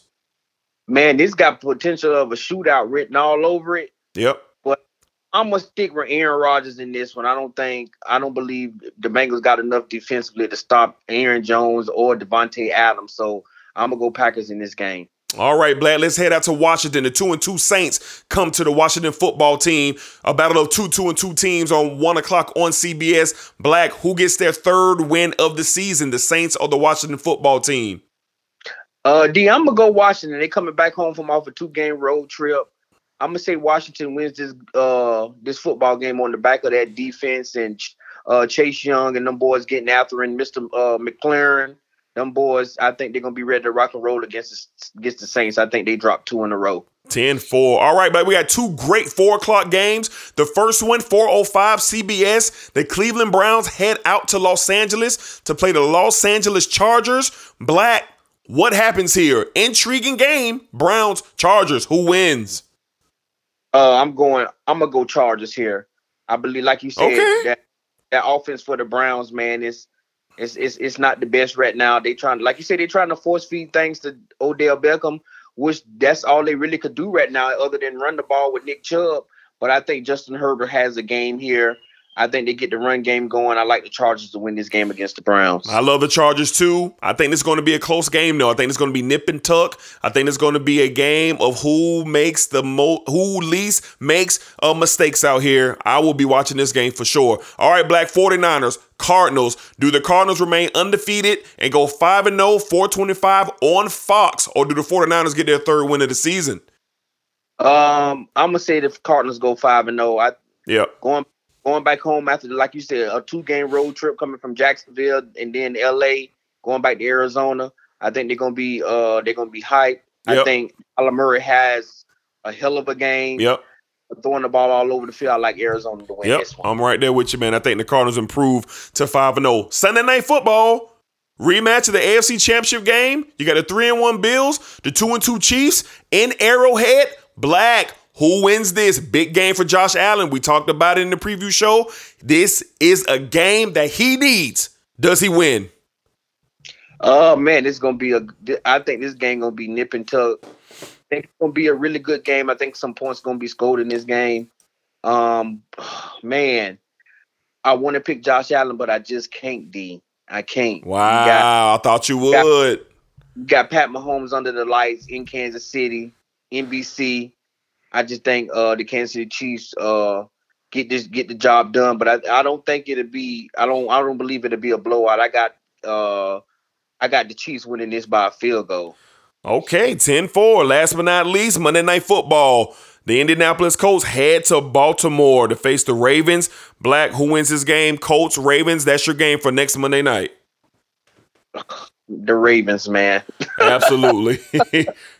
Man, this got potential of a shootout written all over it. Yep. But I'm going to stick with Aaron Rodgers in this one. I don't believe the Bengals got enough defensively to stop Aaron Jones or Devontae Adams. So I'm going to go Packers in this game. All right, Black, let's head out to Washington. The 2-2 Saints come to the Washington football team. A battle of two 2-2 teams on 1 o'clock on CBS. Black, who gets their third win of the season, the Saints or the Washington football team? D, I'm going to go Washington. They're coming back home from off a 2-game road trip. I'm going to say Washington wins this football game on the back of that defense and Chase Young and them boys getting after and Mr. McLaren. Them boys, I think they're going to be ready to rock and roll against the Saints. I think they dropped 2 in a row. 10-4. All right, but we got two great 4 o'clock games. The first one, 4:05 CBS. The Cleveland Browns head out to Los Angeles to play the Los Angeles Chargers. Black, what happens here? Intriguing game. Browns, Chargers. Who wins? I'm going to go Chargers here. I believe, like you said, okay, that offense for the Browns, man, is – It's not the best right now. They're trying to force feed things to Odell Beckham, which that's all they really could do right now other than run the ball with Nick Chubb. But I think Justin Herbert has a game here. I think they get the run game going. I like the Chargers to win this game against the Browns. I love the Chargers too. I think it's going to be a close game though. I think it's going to be nip and tuck. I think it's going to be a game of who least makes mistakes out here. I will be watching this game for sure. All right, Black, 49ers, Cardinals. Do the Cardinals remain undefeated and go 5-0, 425 on Fox, or do the 49ers get their third win of the season? I'm going to say the Cardinals go 5-0. Yeah. Going going back home after, like you said, a 2-game road trip coming from Jacksonville and then L.A., going back to Arizona. I think they're gonna be hyped. Yep. I think Kyler Murray has a hell of a game. Yep. Throwing the ball all over the field. I like Arizona to win this one. I'm right there with you, man. I think the Cardinals improve to 5-0. Sunday Night Football rematch of the AFC Championship game. You got the 3-1 Bills, the 2-2 Chiefs in Arrowhead. Black. Who wins this? Big game for Josh Allen. We talked about it in the preview show. This is a game that he needs. Does he win? Oh, man, this is going to be I think this game going to be nip and tuck. I think it's going to be a really good game. I think some points going to be scored in this game. Man, I want to pick Josh Allen, but I just can't, D. I can't. Wow, I thought you would. You got Pat Mahomes under the lights in Kansas City, NBC. I just think the Kansas City Chiefs get the job done. But I don't think it'll be – I don't believe it'll be a blowout. I got the Chiefs winning this by a field goal. Okay, 10-4. Last but not least, Monday Night Football. The Indianapolis Colts head to Baltimore to face the Ravens. Black, who wins this game? Colts, Ravens, that's your game for next Monday night. The Ravens, man. Absolutely.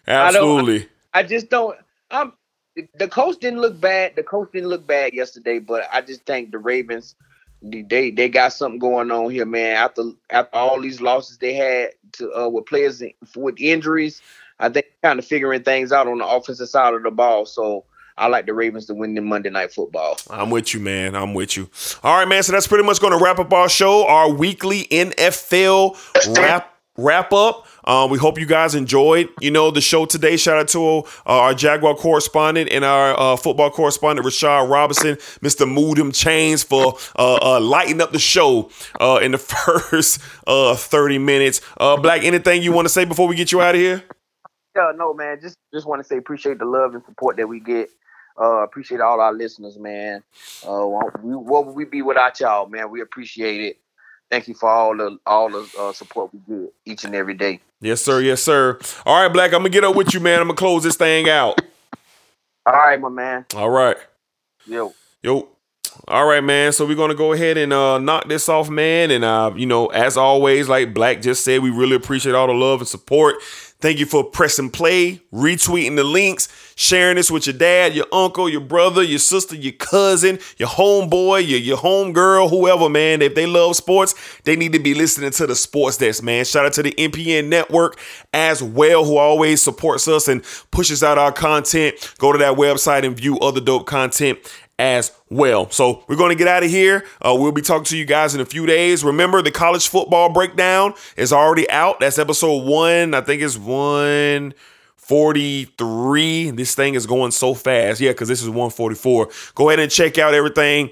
Absolutely. The Colts didn't look bad. The Colts didn't look bad yesterday, but I just think the Ravens – They got something going on here, man. After all these losses they had to with players with injuries, I think kind of figuring things out on the offensive side of the ball. So I like the Ravens to win the Monday Night Football. I'm with you, man. I'm with you. All right, man. So that's pretty much going to wrap up our show, our weekly NFL wrap up. We hope you guys enjoyed, the show today. Shout out to our Jaguar correspondent and our football correspondent, Rashad Robinson, Mr. Move Them Chains, for lighting up the show in the first 30 minutes. Black, anything you want to say before we get you out of here? No, man. Just want to say appreciate the love and support that we get. Appreciate all our listeners, man. What would we be without y'all, man? We appreciate it. Thank you for all the support we get each and every day. Yes, sir. Yes, sir. All right, Black, I'm going to get up with you, man. I'm going to close this thing out. All right, my man. All right. Yo. All right, man. So we're going to go ahead and knock this off, man. And, as always, like Black just said, we really appreciate all the love and support. Thank you for pressing play, retweeting the links, sharing this with your dad, your uncle, your brother, your sister, your cousin, your homeboy, your homegirl, whoever, man. If they love sports, they need to be listening to the Sports Desk, man. Shout out to the NPN Network as well, who always supports us and pushes out our content. Go to that website and view other dope content as well. So we're going to get out of here. We'll be talking to you guys in a few days. Remember, the college football breakdown is already out. That's episode 1. I think it's 143. This thing is going so fast. Yeah, because this is 144. Go ahead and check out everything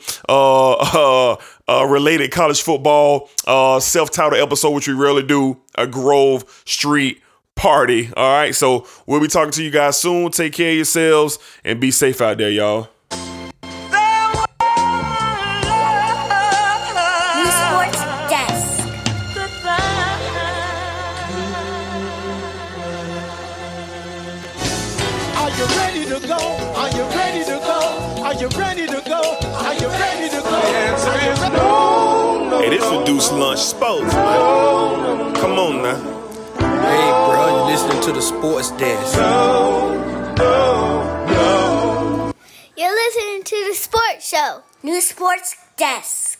related college football, self-titled episode, which we rarely do, a Grove Street party. All right. So we'll be talking to you guys soon. Take care of yourselves and be safe out there, y'all. This reduced lunch sports. Come on now. Hey, bro, you listening to the Sports Desk. No. You're listening to the Sports Show. New Sports Desk.